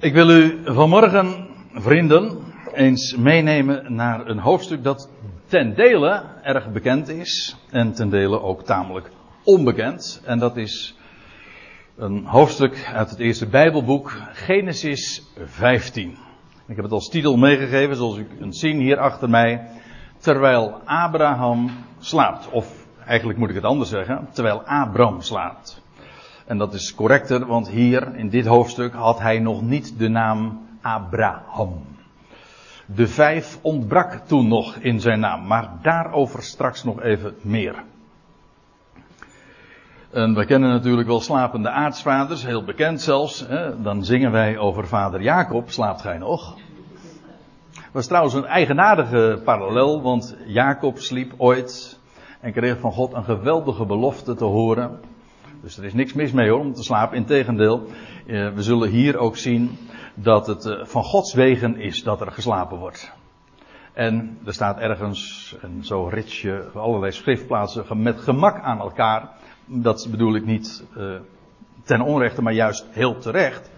Ik wil u vanmorgen, vrienden, eens meenemen naar een hoofdstuk dat ten dele erg bekend is en ten dele ook tamelijk onbekend. En dat is een hoofdstuk uit het eerste Bijbelboek, Genesis 15. Ik heb het als titel meegegeven, zoals u kunt zien hier achter mij, terwijl Abraham slaapt. Of eigenlijk moet ik het anders zeggen, terwijl Abram slaapt. En dat is correcter, want hier in dit hoofdstuk had hij nog niet de naam Abraham. De 5 ontbrak toen nog in zijn naam, maar daarover straks nog even meer. En we kennen natuurlijk wel slapende aartsvaders, heel bekend zelfs. Hè? Dan zingen wij over vader Jacob, slaapt gij nog? Dat was trouwens een eigenaardige parallel, want Jacob sliep ooit en kreeg van God een geweldige belofte te horen. Dus er is niks mis mee hoor, om te slapen. Integendeel, we zullen hier ook zien dat het van Gods wegen is dat er geslapen wordt. En er staat ergens, en zo rits je allerlei schriftplaatsen met gemak aan elkaar. Dat bedoel ik niet ten onrechte, maar juist heel terecht.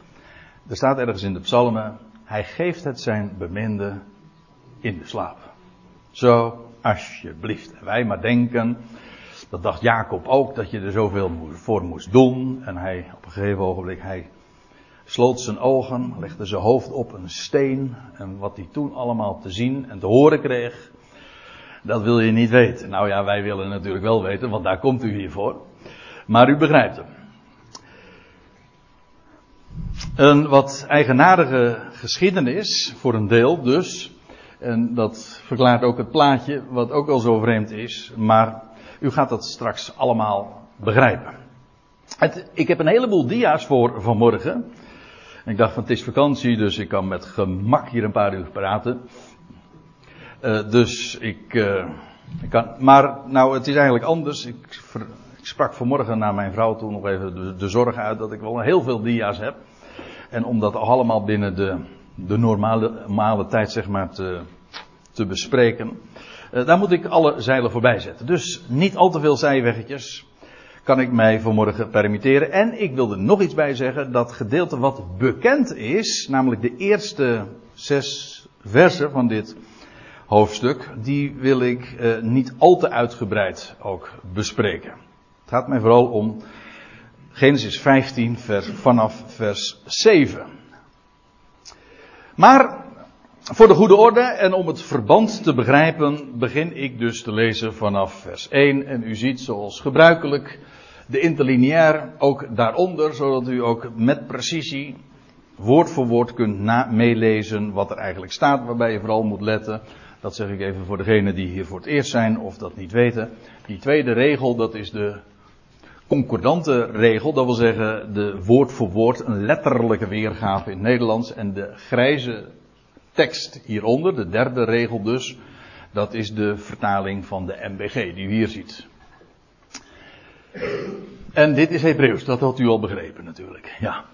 Er staat ergens in de Psalmen, hij geeft het zijn beminde in de slaap. Zo, alsjeblieft. En wij maar denken... Dat dacht Jacob ook, dat je er zoveel voor moest doen. En hij, op een gegeven ogenblik, hij sloot zijn ogen, legde zijn hoofd op een steen. En wat hij toen allemaal te zien en te horen kreeg, dat wil je niet weten. Nou ja, wij willen natuurlijk wel weten, want daar komt u hier voor. Maar u begrijpt hem. Een wat eigenaardige geschiedenis, voor een deel dus. En dat verklaart ook het plaatje, wat ook al zo vreemd is, maar... U gaat dat straks allemaal begrijpen. Ik heb een heleboel dia's voor vanmorgen. Ik dacht van het is vakantie, dus ik kan met gemak hier een paar uur praten. Het is eigenlijk anders. Ik sprak vanmorgen naar mijn vrouw toen nog even de zorg uit dat ik wel heel veel dia's heb. En om dat allemaal binnen de normale tijd zeg maar te bespreken... Daar moet ik alle zeilen voorbij zetten. Dus niet al te veel zijweggetjes kan ik mij vanmorgen permitteren. En ik wil er nog iets bij zeggen. Dat gedeelte wat bekend is, namelijk de eerste 6 versen van dit hoofdstuk. Die wil ik niet al te uitgebreid ook bespreken. Het gaat mij vooral om Genesis 15 vanaf vers 7. Maar... Voor de goede orde en om het verband te begrijpen begin ik dus te lezen vanaf vers 1. En u ziet zoals gebruikelijk de interlineair ook daaronder. Zodat u ook met precisie woord voor woord kunt meelezen wat er eigenlijk staat. Waarbij je vooral moet letten. Dat zeg ik even voor degenen die hier voor het eerst zijn of dat niet weten. Die tweede regel dat is de concordante regel. Dat wil zeggen de woord voor woord een letterlijke weergave in het Nederlands. En de grijze tekst hieronder, de derde regel dus, dat is de vertaling van de MBG die u hier ziet. En dit is Hebreeuws, dat had u al begrepen natuurlijk. Ja.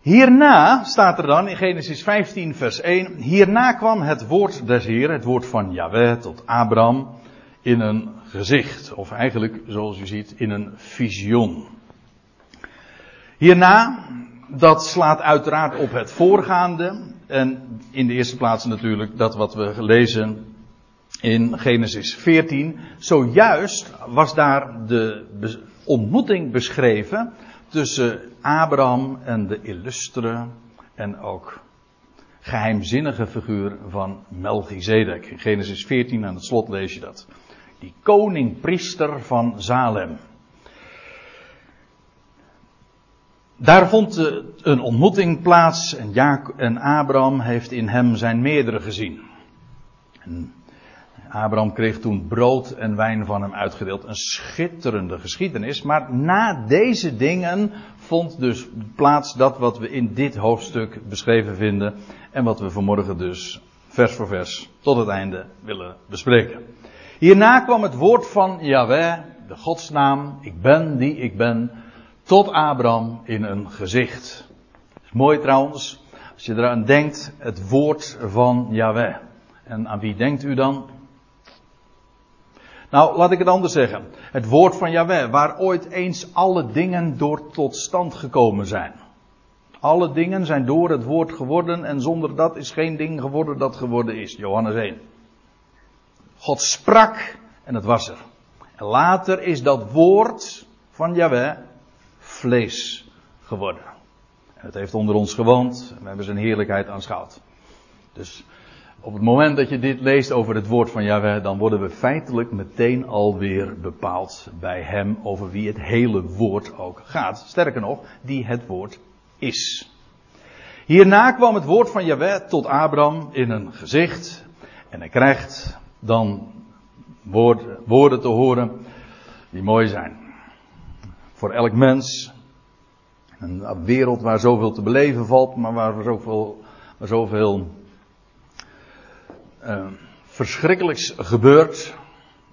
Hierna staat er dan in Genesis 15 vers 1, hierna kwam het woord des Heeren, het woord van Yahweh tot Abraham in een gezicht, of eigenlijk zoals u ziet in een visioen. Hierna, dat slaat uiteraard op het voorgaande. En in de eerste plaats natuurlijk dat wat we lezen in Genesis 14. Zojuist was daar de ontmoeting beschreven tussen Abraham en de illustere en ook geheimzinnige figuur van Melchizedek. In Genesis 14 aan het slot lees je dat. Die koning-priester van Salem. Daar vond een ontmoeting plaats en Jacob en Abraham heeft in hem zijn meerdere gezien. En Abraham kreeg toen brood en wijn van hem uitgedeeld. Een schitterende geschiedenis. Maar na deze dingen vond dus plaats dat wat we in dit hoofdstuk beschreven vinden. En wat we vanmorgen dus vers voor vers tot het einde willen bespreken. Hierna kwam het woord van Yahweh, de godsnaam, ik ben die ik ben... Tot Abraham in een gezicht. Dat is mooi trouwens. Als je eraan denkt. Het woord van Yahweh. En aan wie denkt u dan? Nou, laat ik het anders zeggen. Het woord van Yahweh. Waar ooit eens alle dingen door tot stand gekomen zijn. Alle dingen zijn door het woord geworden en zonder dat is geen ding geworden dat geworden is. Johannes 1. God sprak en het was er. En later is dat woord van Yahweh vlees geworden. En het heeft onder ons gewoond en we hebben zijn heerlijkheid aanschouwd. Dus op het moment dat je dit leest over het woord van Yahweh, dan worden we feitelijk meteen alweer bepaald bij hem over wie het hele woord ook gaat. Sterker nog, die het woord is. Hierna kwam het woord van Yahweh tot Abraham in een gezicht. En hij krijgt dan woorden te horen die mooi zijn. Voor elk mens. Een wereld waar zoveel te beleven valt, maar waar zoveel verschrikkelijks gebeurt.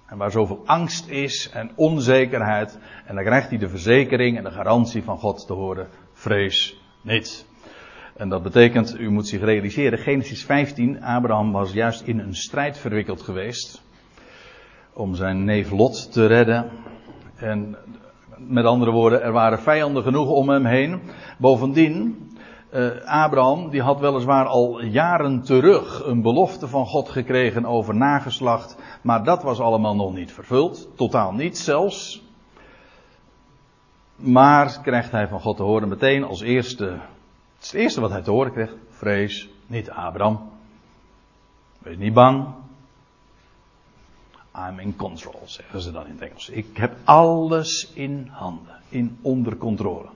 En waar zoveel angst is en onzekerheid. En dan krijgt hij de verzekering en de garantie van God te horen. Vrees niet. En dat betekent, u moet zich realiseren, Genesis 15, Abraham was juist in een strijd verwikkeld geweest. Om zijn neef Lot te redden. En met andere woorden, er waren vijanden genoeg om hem heen. Bovendien, Abraham, die had weliswaar al jaren terug een belofte van God gekregen over nageslacht. Maar dat was allemaal nog niet vervuld. Totaal niet zelfs. Maar krijgt hij van God te horen meteen als eerste. Het is het eerste wat hij te horen krijgt. Vrees niet, Abraham. Wees niet bang. I'm in control, zeggen ze dan in het Engels. Ik heb alles in handen. Onder controle.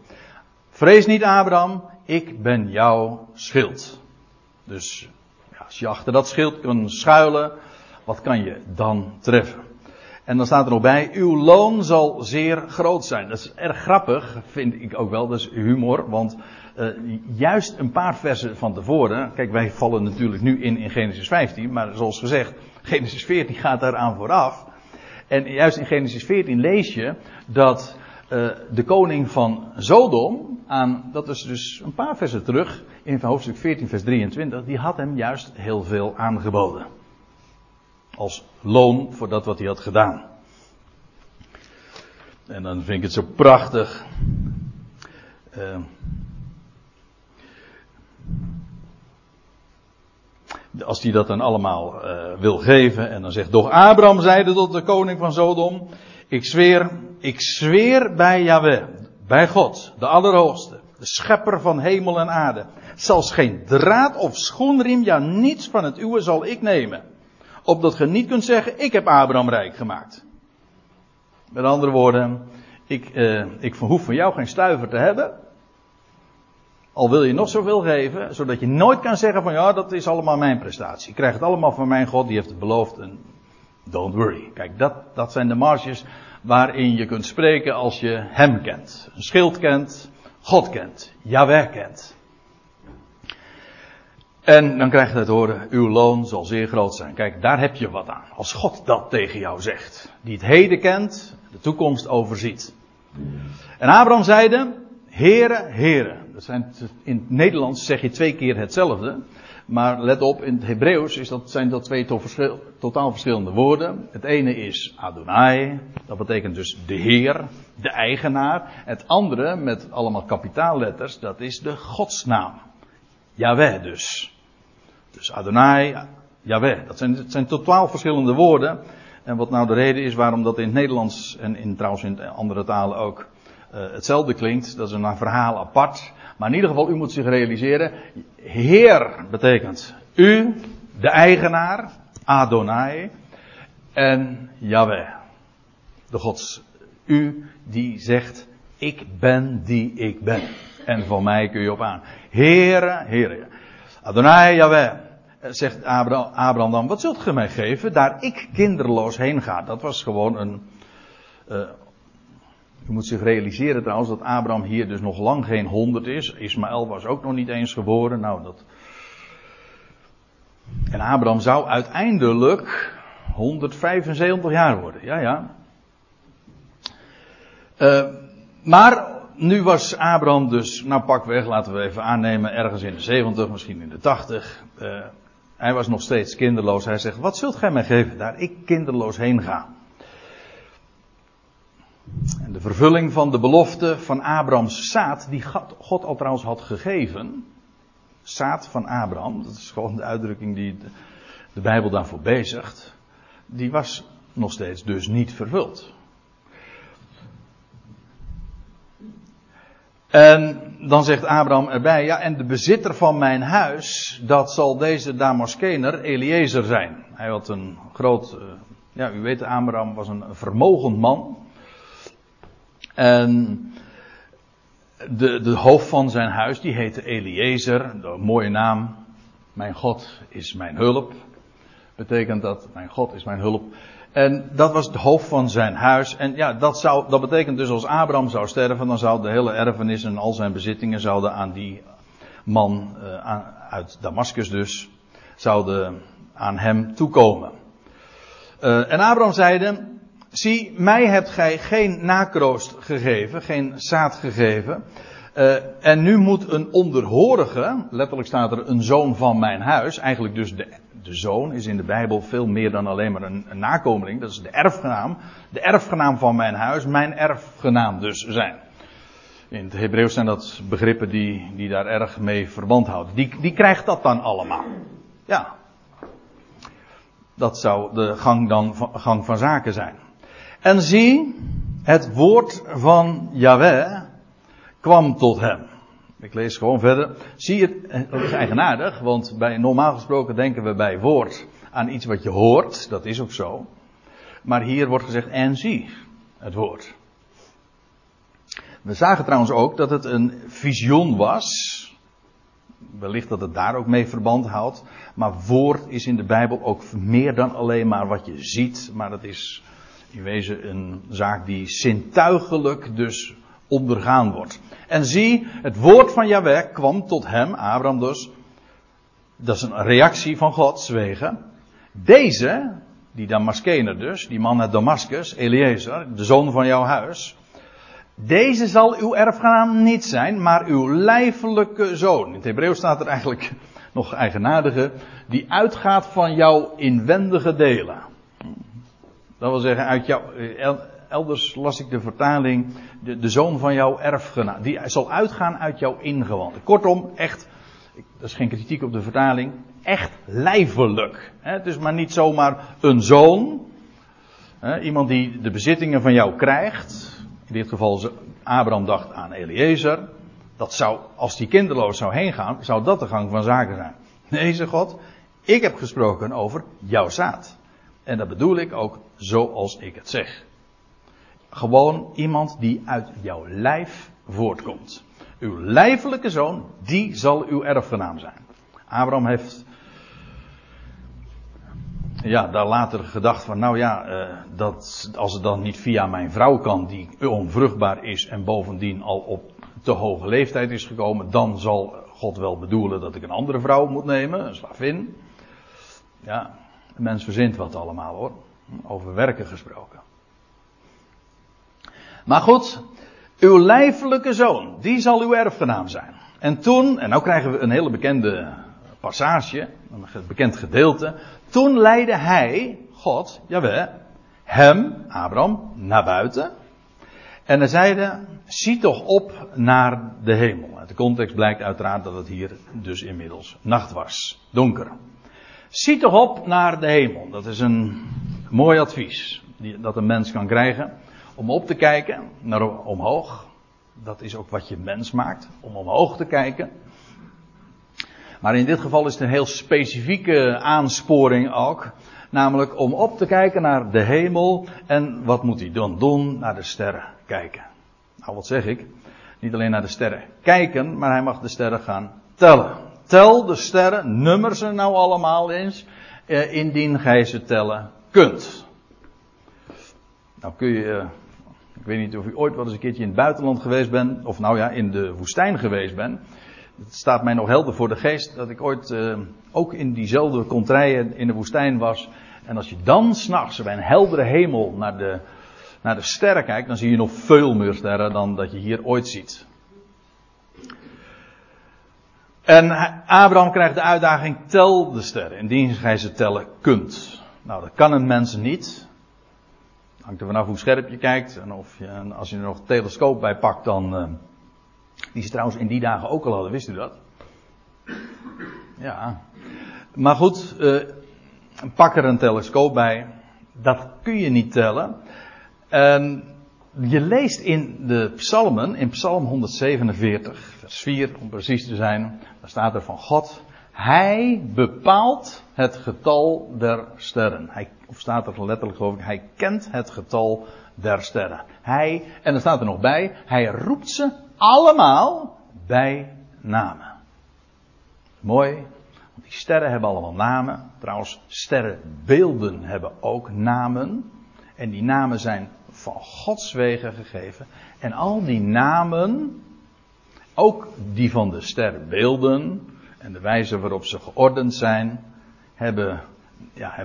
Vrees niet, Abraham. Ik ben jouw schild. Dus ja, als je achter dat schild kan schuilen, wat kan je dan treffen? En dan staat er nog bij, uw loon zal zeer groot zijn. Dat is erg grappig, vind ik ook wel. Dat is humor, want juist een paar versen van tevoren... Kijk, wij vallen natuurlijk nu in Genesis 15, maar zoals gezegd, Genesis 14 gaat daaraan vooraf. En juist in Genesis 14 lees je dat de koning van Sodom, dat is dus een paar versen terug, in hoofdstuk 14 vers 23, die had hem juist heel veel aangeboden. Als loon voor dat wat hij had gedaan. En dan vind ik het zo prachtig. Als hij dat dan allemaal wil geven. En dan zegt, doch Abraham zeide tot de koning van Sodom. Ik zweer bij Yahweh. Bij God, de Allerhoogste. De schepper van hemel en aarde. Zelfs geen draad of schoenriem. Ja, niets van het uwe zal ik nemen. Opdat ge niet kunt zeggen, ik heb Abraham rijk gemaakt. Met andere woorden, ik hoef van jou geen stuiver te hebben. Al wil je nog zoveel geven, zodat je nooit kan zeggen van, ja, dat is allemaal mijn prestatie. Ik krijg het allemaal van mijn God, die heeft het beloofd. En don't worry. Kijk, dat zijn de marges waarin je kunt spreken als je hem kent. Een schild kent, God kent, Yahweh kent. En dan krijg je het horen, uw loon zal zeer groot zijn. Kijk, daar heb je wat aan. Als God dat tegen jou zegt. Die het heden kent, de toekomst overziet. En Abraham zeide, Heere, Heere. In het Nederlands zeg je twee keer hetzelfde. Maar let op, in het Hebreeuws zijn dat twee totaal verschillende woorden. Het ene is Adonai. Dat betekent dus de Heer, de eigenaar. Het andere, met allemaal kapitaalletters, dat is de Godsnaam. Yahweh dus. Dus Adonai, Yahweh. Dat zijn totaal verschillende woorden. En wat nou de reden is waarom dat in het Nederlands en trouwens in andere talen ook hetzelfde klinkt. Dat is een verhaal apart. Maar in ieder geval, u moet zich realiseren. Heer betekent u, de eigenaar, Adonai en Yahweh. De Gods. U die zegt, ik ben die ik ben. En van mij kun je op aan. Heere, Heere. Adonai, Yahweh. Zegt Abraham dan, wat zult ge mij geven, daar ik kinderloos heen ga? Dat was gewoon een... U moet zich realiseren trouwens dat Abraham hier dus nog lang geen 100 is. Ismaël was ook nog niet eens geboren. En Abraham zou uiteindelijk 175 jaar worden. Ja. Maar... Nu was Abraham dus, nou pakweg, laten we even aannemen, ergens in de 70, misschien in de 80. Hij was nog steeds kinderloos. Hij zegt, wat zult gij mij geven, daar ik kinderloos heen ga? En de vervulling van de belofte van Abrahams zaad, die God al trouwens had gegeven. Zaad van Abraham, dat is gewoon de uitdrukking die de Bijbel daarvoor bezigt. Die was nog steeds dus niet vervuld. En dan zegt Abraham erbij, ja, en de bezitter van mijn huis, dat zal deze Damaskener Eliezer zijn. Hij had een groot, ja, u weet, Abraham was een vermogend man. En de hoofd van zijn huis, die heette Eliezer, een mooie naam. Mijn God is mijn hulp. Betekent dat, mijn God is mijn hulp. En dat was het hoofd van zijn huis. En ja, dat betekent dus als Abraham zou sterven, dan zou de hele erfenis en al zijn bezittingen zouden aan die man uit Damaskus dus, zouden aan hem toekomen. En Abraham zeide, zie, mij hebt gij geen nakroost gegeven, geen zaad gegeven. En nu moet een onderhorige, letterlijk staat er een zoon van mijn huis, eigenlijk dus de zoon is in de Bijbel veel meer dan alleen maar een nakomeling. Dat is de erfgenaam van mijn huis, mijn erfgenaam dus zijn. In het Hebreeuws zijn dat begrippen die daar erg mee verband houden. Die krijgt dat dan allemaal. Ja, dat zou de gang van zaken zijn. En zie, het woord van Yahweh kwam tot hem. Ik lees gewoon verder. Zie het, dat is eigenaardig, want normaal gesproken denken we bij woord aan iets wat je hoort. Dat is ook zo. Maar hier wordt gezegd, en zie het woord. We zagen trouwens ook dat het een visioen was. Wellicht dat het daar ook mee verband houdt. Maar woord is in de Bijbel ook meer dan alleen maar wat je ziet. Maar dat is in wezen een zaak die zintuigelijk dus ondergaan wordt. En zie, het woord van Yahweh kwam tot hem, Abraham dus. Dat is een reactie van Gods wegen. Deze, die Damaskener dus, die man uit Damaskus, Eliezer, de zoon van jouw huis. Deze zal uw erfgenaam niet zijn, maar uw lijfelijke zoon. In het Hebreeuws staat er eigenlijk nog eigenaardige, die uitgaat van jouw inwendige delen. Dat wil zeggen, uit jouw... Elders las ik de vertaling, de zoon van jouw erfgenaam. Die zal uitgaan uit jouw ingewanden. Kortom, echt, dat is geen kritiek op de vertaling, echt lijfelijk. Het is maar niet zomaar een zoon. Iemand die de bezittingen van jou krijgt. In dit geval, Abraham dacht aan Eliezer. Dat zou, als die kinderloos zou heen gaan, zou dat de gang van zaken zijn. Nee, zegt God, ik heb gesproken over jouw zaad. En dat bedoel ik ook zoals ik het zeg. Gewoon iemand die uit jouw lijf voortkomt. Uw lijfelijke zoon, die zal uw erfgenaam zijn. Abraham heeft... ja, daar later gedacht van, nou ja, dat als het dan niet via mijn vrouw kan, die onvruchtbaar is en bovendien al op te hoge leeftijd is gekomen, dan zal God wel bedoelen dat ik een andere vrouw moet nemen, een slavin. Ja, een mens verzint wat allemaal hoor, over werken gesproken. Maar goed, uw lijfelijke zoon, die zal uw erfgenaam zijn. En toen, en nou krijgen we een hele bekende passage, een bekend gedeelte. Toen leidde hij, God, Yahweh, hem, Abraham, naar buiten. En hij zeide, zie toch op naar de hemel. Uit de context blijkt uiteraard dat het hier dus inmiddels nacht was. Donker. Zie toch op naar de hemel. Dat is een mooi advies dat een mens kan krijgen. Om op te kijken naar omhoog. Dat is ook wat je mens maakt. Om omhoog te kijken. Maar in dit geval is het een heel specifieke aansporing ook. Namelijk om op te kijken naar de hemel. En wat moet hij dan doen? Naar de sterren kijken. Nou, wat zeg ik? Niet alleen naar de sterren kijken, maar hij mag de sterren gaan tellen. Tel de sterren, nummer ze nou allemaal eens. Indien gij ze tellen kunt. Nou kun je... ik weet niet of u ooit wel eens een keertje in het buitenland geweest bent. Of nou ja, in de woestijn geweest bent. Het staat mij nog helder voor de geest dat ik ooit ook in diezelfde kontrijen in de woestijn was. En als je dan s'nachts bij een heldere hemel naar de sterren kijkt, dan zie je nog veel meer sterren dan dat je hier ooit ziet. En Abraham krijgt de uitdaging, tel de sterren, indien gij ze tellen kunt. Nou, dat kan een mens niet. hangt er vanaf hoe scherp je kijkt. En of je, en als je er nog een telescoop bij pakt, dan... die ze trouwens in die dagen ook al hadden, wist u dat? Ja. Maar goed, pak er een telescoop bij. Dat kun je niet tellen. Je leest in de Psalmen, in Psalm 147, vers 4, om precies te zijn. Daar staat er van God. Hij bepaalt het getal der sterren. Hij, of staat er letterlijk, geloof ik, hij kent het getal der sterren. Hij, en dan staat er nog bij, hij roept ze allemaal bij namen. Mooi, want die sterren hebben allemaal namen. Trouwens, sterrenbeelden hebben ook namen. En die namen zijn van Gods wegen gegeven. En al die namen, ook die van de sterrenbeelden en de wijze waarop ze geordend zijn, hebben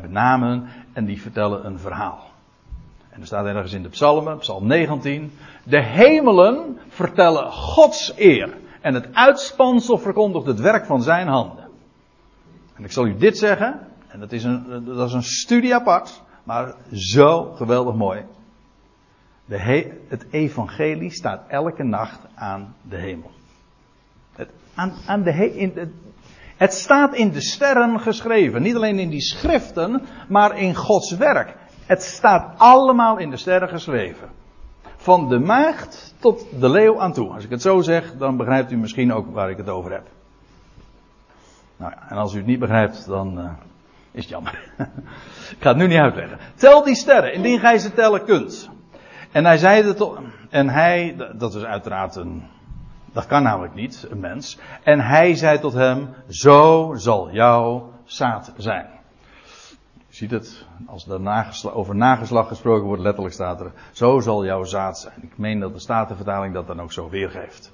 namen en die vertellen een verhaal. En er staat ergens in de psalmen, psalm 19... De hemelen vertellen Gods eer en het uitspansel verkondigt het werk van zijn handen. En ik zal u dit zeggen, en dat is een studie apart, maar zo geweldig mooi. Het evangelie staat elke nacht aan de hemel. Het staat in de sterren geschreven. Niet alleen in die schriften, maar in Gods werk. Het staat allemaal in de sterren geschreven. Van de maagd tot de leeuw aan toe. Als ik het zo zeg, dan begrijpt u misschien ook waar ik het over heb. Nou ja, en als u het niet begrijpt, dan is het jammer. Ik ga het nu niet uitleggen. Tel die sterren, indien gij ze tellen kunt. En hij zei het tot... En hij, dat is uiteraard een... Dat kan namelijk niet, een mens. En hij zei tot hem, zo zal jouw zaad zijn. Je ziet het, als er over nageslag gesproken wordt, letterlijk staat er, zo zal jouw zaad zijn. Ik meen dat de Statenvertaling dat dan ook zo weergeeft.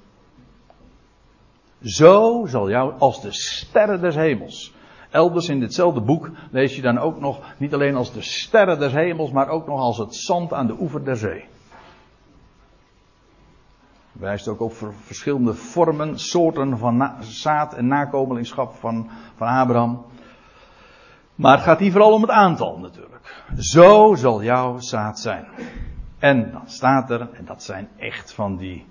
Zo zal jouw, als de sterren des hemels. Elders in ditzelfde boek lees je dan ook nog, niet alleen als de sterren des hemels, maar ook nog als het zand aan de oever der zee. Wijst ook op verschillende vormen, soorten van zaad en nakomelingschap van Abraham. Maar het gaat hier vooral om het aantal natuurlijk. Zo zal jouw zaad zijn. En dan staat er, en dat zijn echt van die,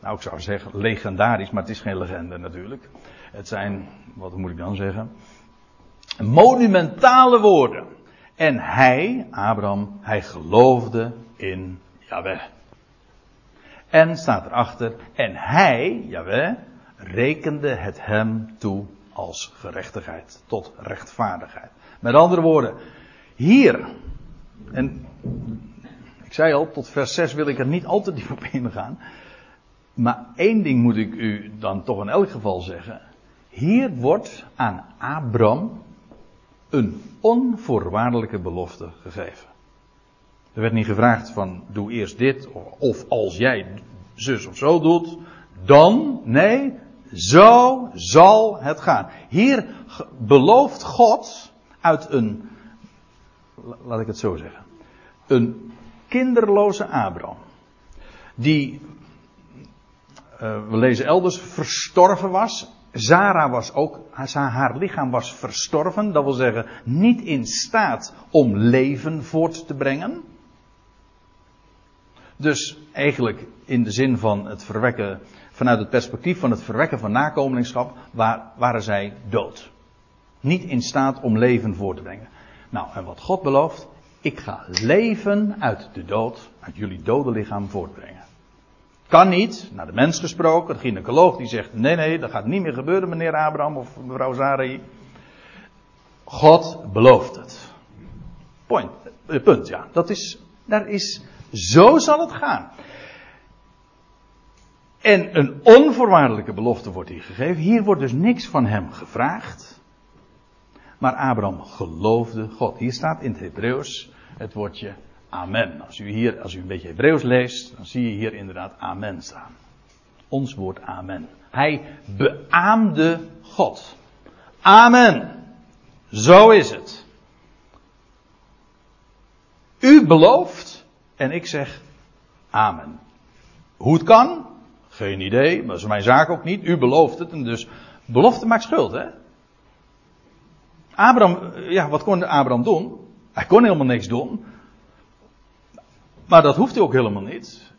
nou ik zou zeggen legendarisch, maar het is geen legende natuurlijk. Het zijn, wat moet ik dan zeggen, monumentale woorden. En hij, Abraham, hij geloofde in Yahweh. En staat erachter, en hij, Yahweh, rekende het hem toe als gerechtigheid, tot rechtvaardigheid. Met andere woorden, hier, en ik zei al, tot vers 6 wil ik er niet altijd diep op ingaan, maar één ding moet ik u dan toch in elk geval zeggen. Hier wordt aan Abram een onvoorwaardelijke belofte gegeven. Er werd niet gevraagd van, doe eerst dit, of als jij zus of zo doet, dan, nee, zo zal het gaan. Hier belooft God uit een, laat ik het zo zeggen, een kinderloze Abraham, die, we lezen elders, verstorven was. Sara was ook, haar lichaam was verstorven, dat wil zeggen, niet in staat om leven voort te brengen. Dus eigenlijk in de zin van het verwekken, vanuit het perspectief van het verwekken van nakomelingschap, waren zij dood. Niet in staat om leven voor te brengen. Nou, en wat God belooft, ik ga leven uit de dood, uit jullie dode lichaam voortbrengen. Kan niet, naar de mens gesproken, de gynaecoloog die zegt, nee, dat gaat niet meer gebeuren meneer Abraham of mevrouw Sarai. God belooft het. Punt, ja. Zo zal het gaan. En een onvoorwaardelijke belofte wordt hier gegeven. Hier wordt dus niks van hem gevraagd. Maar Abraham geloofde God. Hier staat in het Hebreeuws het woordje amen. Als u een beetje Hebreeuws leest, dan zie je hier inderdaad amen staan. Ons woord amen. Hij beaamde God. Amen. Zo is het. U belooft. En ik zeg, amen. Hoe het kan? Geen idee, maar dat is mijn zaak ook niet. U belooft het, en dus belofte maakt schuld, hè? Abraham, ja, wat kon Abraham doen? Hij kon helemaal niks doen. Maar dat hoeft ook helemaal niet.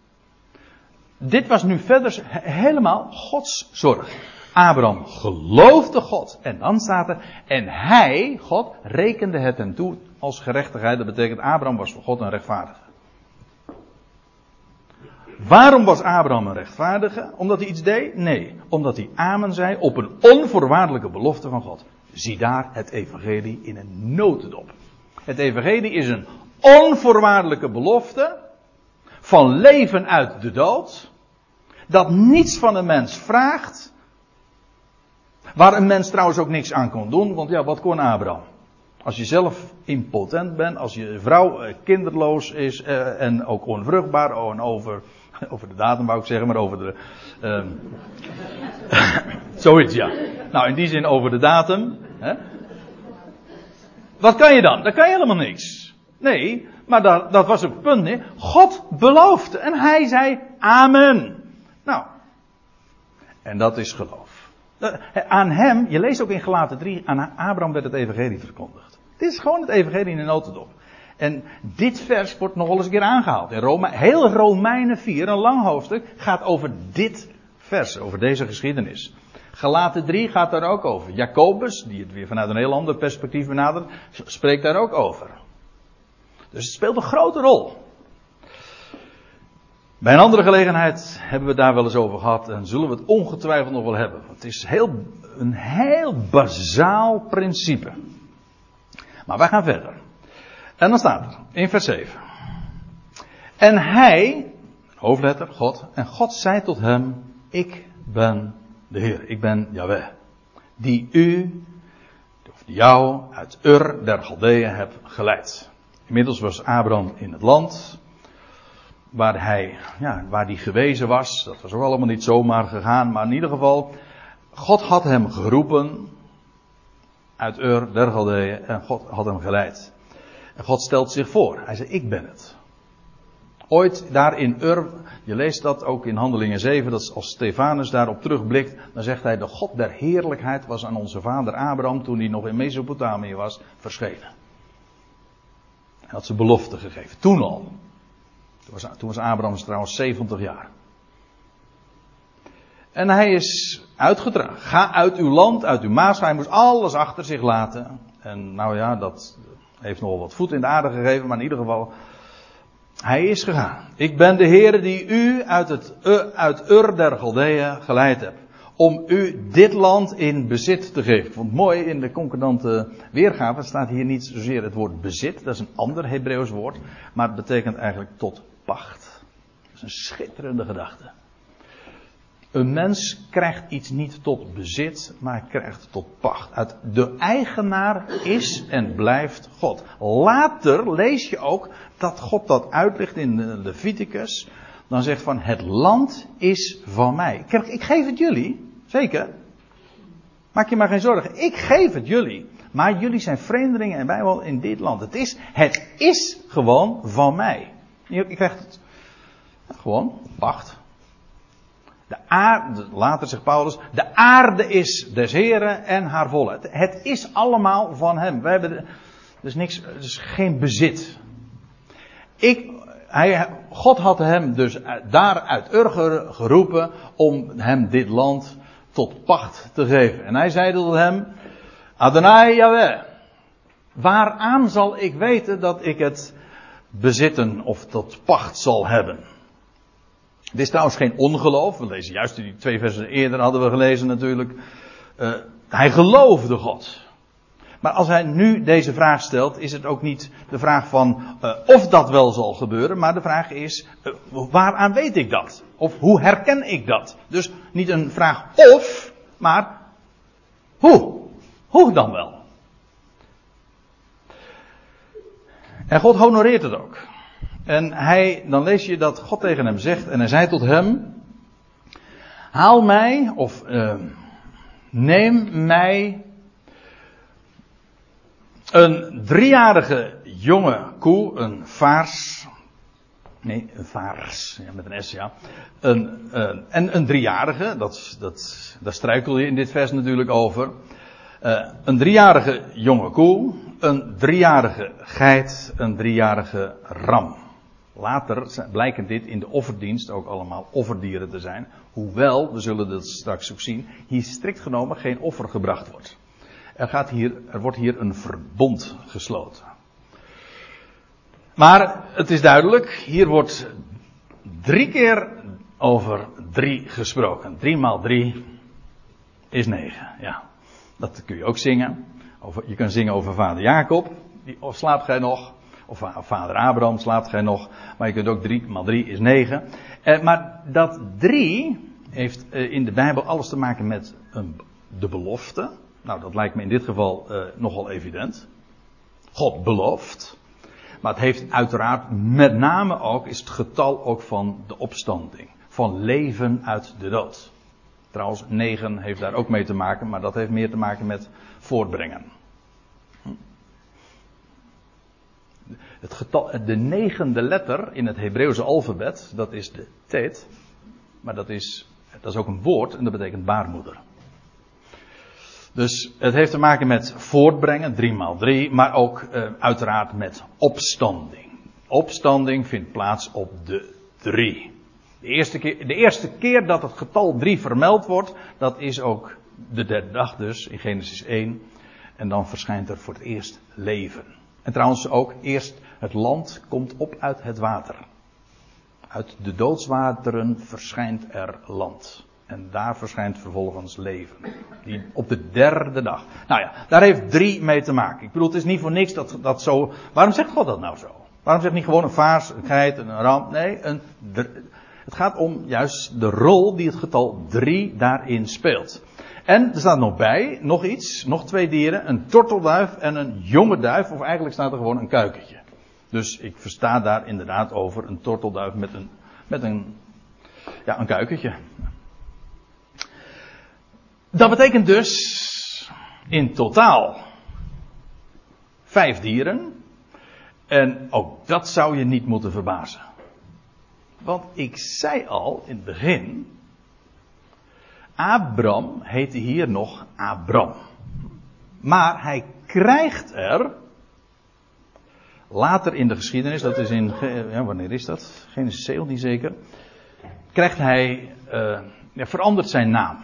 Dit was nu verder helemaal Gods zorg. Abraham geloofde God. En dan staat er, en hij, God, rekende het hem toe als gerechtigheid. Dat betekent, Abraham was voor God een rechtvaardige. Waarom was Abraham een rechtvaardige? Omdat hij iets deed? Nee. Omdat hij amen zei op een onvoorwaardelijke belofte van God. Zie daar het evangelie in een notendop. Het evangelie is een onvoorwaardelijke belofte van leven uit de dood, dat niets van een mens vraagt, waar een mens trouwens ook niks aan kon doen, want ja, wat kon Abraham? Als je zelf impotent bent, als je vrouw kinderloos is en ook onvruchtbaar, oh, en over de datum wou ik zeggen, maar over de... zoiets, ja. Nou, in die zin over de datum. Hè? Wat kan je dan? Dan kan je helemaal niks. Nee, maar dat was het punt. Hè? God beloofde en hij zei amen. Nou, en dat is geloof. Aan hem, je leest ook in Galaten 3, aan Abraham werd het evangelie verkondigd. Dit is gewoon het evangelie in de notendop. En dit vers wordt nog wel eens een keer aangehaald. In heel Romeinen 4, een lang hoofdstuk, gaat over dit vers, over deze geschiedenis. Galaten 3 gaat daar ook over. Jacobus, die het weer vanuit een heel ander perspectief benadert, spreekt daar ook over. Dus het speelt een grote rol. Bij een andere gelegenheid hebben we daar wel eens over gehad en zullen we het ongetwijfeld nog wel hebben. Want het is een heel bazaal principe. Maar wij gaan verder. En dan staat er in vers 7. En hij, hoofdletter, God, en God zei tot hem, ik ben de Heer, ik ben Yahweh, die u, of die jou, uit Ur der Chaldeeën hebt geleid. Inmiddels was Abraham in het land waar hij gewezen was. Dat was ook allemaal niet zomaar gegaan. Maar in ieder geval, God had hem geroepen uit Ur der Chaldeeën en God had hem geleid. En God stelt zich voor. Hij zei, ik ben het. Ooit daar in Ur, je leest dat ook in Handelingen 7, dat als Stefanus daarop terugblikt, dan zegt hij, de God der heerlijkheid was aan onze vader Abraham, toen hij nog in Mesopotamië was, verschenen. Hij had zijn belofte gegeven, toen al. Toen was Abraham trouwens 70 jaar. En hij is uitgedragen. Ga uit uw land, uit uw maas. Hij moest alles achter zich laten. En nou ja, dat heeft nogal wat voet in de aarde gegeven. Maar in ieder geval, hij is gegaan. Ik ben de Heer die u uit Ur der Chaldeeën geleid hebt. Om u dit land in bezit te geven. Ik vond het mooi, in de concordante weergave staat hier niet zozeer het woord bezit. Dat is een ander Hebreeuws woord. Maar het betekent eigenlijk tot pacht. Dat is een schitterende gedachte. Een mens krijgt iets niet tot bezit, maar krijgt tot pacht. Uit de eigenaar is en blijft God. Later lees je ook dat God dat uitlegt in Leviticus. Dan zegt van, het land is van mij. Kerk, ik geef het jullie. Zeker. Maak je maar geen zorgen. Ik geef het jullie. Maar jullie zijn vreemdelingen en bijwonen in dit land. Het is gewoon van mij. Je krijgt het. Gewoon, pacht. Later zegt Paulus, de aarde is des Heren en haar volheid. Het is allemaal van hem. We hebben dus geen bezit. God had hem dus daar uit Ur geroepen om hem dit land tot pacht te geven. En hij zei tot hem, Adonai Yahweh, waaraan zal ik weten dat ik het bezitten of tot pacht zal hebben? Dit is trouwens geen ongeloof. We lezen juist die twee versen eerder, hadden we gelezen natuurlijk. Hij geloofde God. Maar als hij nu deze vraag stelt, is het ook niet de vraag van of dat wel zal gebeuren. Maar de vraag is, waaraan weet ik dat? Of hoe herken ik dat? Dus niet een vraag of, maar hoe? Hoe dan wel? En God honoreert het ook. En dan lees je dat God tegen hem zegt, en hij zei tot hem, haal mij, of neem mij een 3-jarige jonge koe, een vaars, ja, met een S, ja. Een 3-jarige, daar struikel je in dit vers natuurlijk over. Een 3-jarige jonge koe, een 3-jarige geit, een 3-jarige ram. Later blijken dit in de offerdienst ook allemaal offerdieren te zijn. Hoewel, we zullen dat straks ook zien, hier strikt genomen geen offer gebracht wordt. Er wordt hier een verbond gesloten. Maar het is duidelijk, hier wordt 3 keer over 3 gesproken. 3 maal 3 is 9. Ja, dat kun je ook zingen. Je kan zingen over vader Jacob, of slaapt gij nog? Of vader Abraham, slaapt gij nog? Maar je kunt ook 3 maal 3 is 9. Maar dat 3 heeft in de Bijbel alles te maken met de belofte. Nou, dat lijkt me in dit geval nogal evident. God belooft. Maar het heeft uiteraard met name ook, is het getal ook van de opstanding. Van leven uit de dood. Trouwens, 9 heeft daar ook mee te maken, maar dat heeft meer te maken met voortbrengen. Het getal, de 9e letter in het Hebreeuwse alfabet, dat is de tet. Maar dat is ook een woord en dat betekent baarmoeder. Dus het heeft te maken met voortbrengen, 3 maal 3, maar ook uiteraard met opstanding. Opstanding vindt plaats op de 3. De eerste keer dat het getal 3 vermeld wordt, dat is ook de derde dag dus, in Genesis 1. En dan verschijnt er voor het eerst leven. En trouwens ook eerst het land komt op uit het water. Uit de doodswateren verschijnt er land. En daar verschijnt vervolgens leven. Op de derde dag. Nou ja, daar heeft 3 mee te maken. Ik bedoel, het is niet voor niks dat zo... Waarom zegt God dat nou zo? Waarom zegt niet gewoon een vaas, een geit, een ramp? Nee, het gaat om juist de rol die het getal 3 daarin speelt. En er staat nog bij, nog iets, nog 2 dieren. Een tortelduif en een jonge duif. Of eigenlijk staat er gewoon een kuikentje. Dus ik versta daar inderdaad over een tortelduif met een kuikentje. Dat betekent dus in totaal 5 dieren. En ook dat zou je niet moeten verbazen. Want ik zei al in het begin... Abram heette hier nog Abram. Maar hij krijgt er... Later in de geschiedenis, dat is in... Ja, wanneer is dat? Genesis 7, niet zeker. Krijgt hij... verandert zijn naam.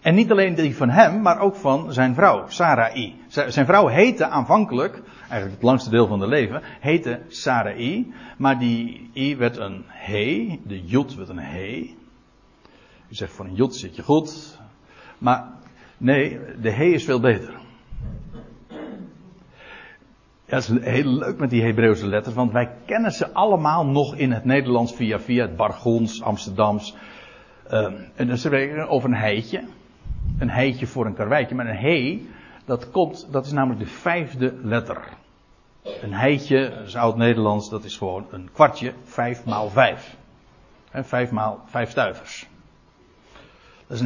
En niet alleen die van hem, maar ook van zijn vrouw, Sarai. Zijn vrouw heette aanvankelijk, eigenlijk het langste deel van haar leven, heette Sarai. Maar die I werd een he, de jod werd een he. U zegt van een jod zit je goed. Maar nee, de he is veel beter. Ja, dat is heel leuk met die Hebreeuwse letters, want wij kennen ze allemaal nog in het Nederlands via het Bargons, Amsterdams. En dan spreken we over een heitje. Een heitje voor een karweitje. Maar een hei, dat is namelijk de 5e letter. Een heitje, dat is oud-Nederlands, dat is gewoon een kwartje. 5 maal 5. 5 maal 5 stuivers. Dat is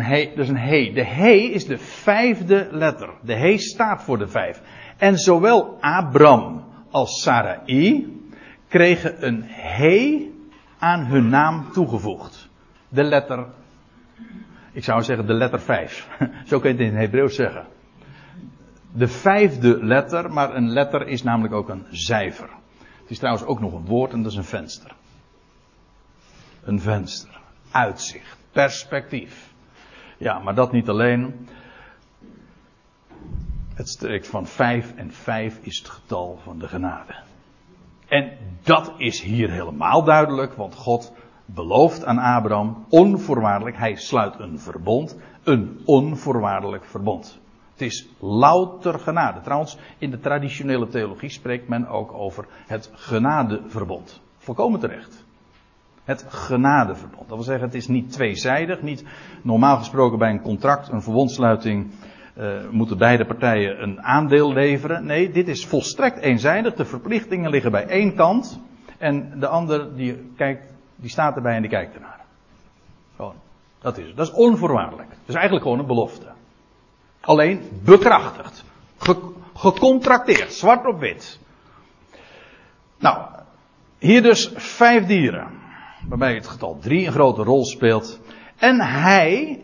een he. De he is de 5e letter. De he staat voor de 5. En zowel Abram als Sarai kregen een he aan hun naam toegevoegd. De letter... Ik zou zeggen de letter 5. Zo kun je het in het Hebreeuws zeggen. De 5e letter, maar een letter is namelijk ook een cijfer. Het is trouwens ook nog een woord en dat is een venster. Een venster. Uitzicht. Perspectief. Ja, maar dat niet alleen. Het strekt van 5 en 5 is het getal van de genade. En dat is hier helemaal duidelijk, want God... belooft aan Abraham onvoorwaardelijk. Hij sluit een verbond. Een onvoorwaardelijk verbond. Het is louter genade. Trouwens, in de traditionele theologie spreekt men ook over het genadeverbond. Volkomen terecht. Het genadeverbond. Dat wil zeggen, het is niet tweezijdig. Niet normaal gesproken bij een contract, een verbondsluiting... moeten beide partijen een aandeel leveren. Nee, dit is volstrekt eenzijdig. De verplichtingen liggen bij één kant. En de ander die kijkt... Die staat erbij en die kijkt ernaar. Gewoon. Dat is het. Dat is onvoorwaardelijk. Dat is eigenlijk gewoon een belofte. Alleen bekrachtigd. Gecontracteerd. Zwart op wit. Nou. Hier dus 5 dieren. Waarbij het getal 3 een grote rol speelt. En hij.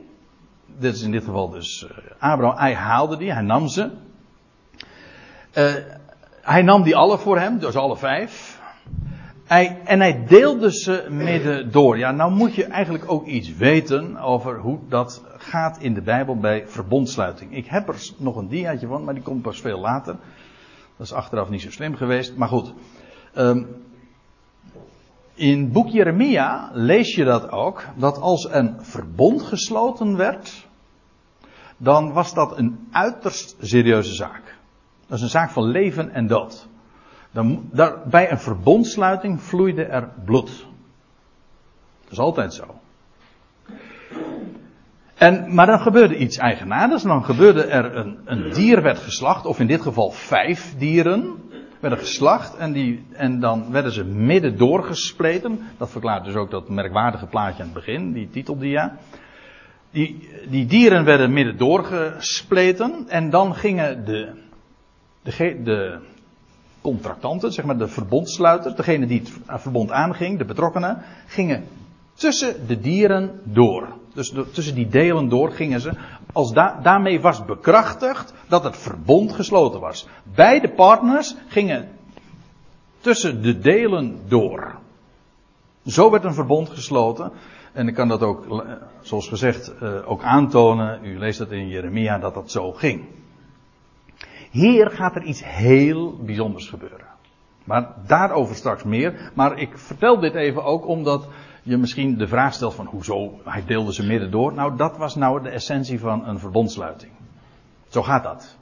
Dit is in dit geval dus Abraham. Hij haalde die. Hij nam ze. Hij nam die alle voor hem. Dus alle 5. En hij deelde ze midden door. Ja, nou moet je eigenlijk ook iets weten over hoe dat gaat in de Bijbel bij verbondsluiting. Ik heb er nog een diaatje van, maar die komt pas veel later. Dat is achteraf niet zo slim geweest, maar goed. In boek Jeremia lees je dat ook, dat als een verbond gesloten werd, dan was dat een uiterst serieuze zaak. Dat is een zaak van leven en dood. Bij een verbondsluiting vloeide er bloed. Dat is altijd zo. Maar dan gebeurde iets eigenaardigs. Dan gebeurde er een dier werd geslacht, of in dit geval 5 dieren werden geslacht en dan werden ze midden doorgespleten. Dat verklaart dus ook dat merkwaardige plaatje aan het begin, die titeldia. Die dieren werden midden doorgespleten en dan gingen de contractanten, zeg maar de verbondsluiters, degene die het verbond aanging, de betrokkenen, gingen tussen de dieren door. Dus tussen die delen door gingen ze. Als daarmee was bekrachtigd dat het verbond gesloten was. Beide partners gingen tussen de delen door. Zo werd een verbond gesloten. En ik kan dat ook, zoals gezegd, ook aantonen. U leest dat in Jeremia, dat dat zo ging. Hier gaat er iets heel bijzonders gebeuren. Maar daarover straks meer. Maar ik vertel dit even ook omdat je misschien de vraag stelt van hoezo, hij deelde ze midden door. Nou, dat was nou de essentie van een verbondsluiting. Zo gaat dat.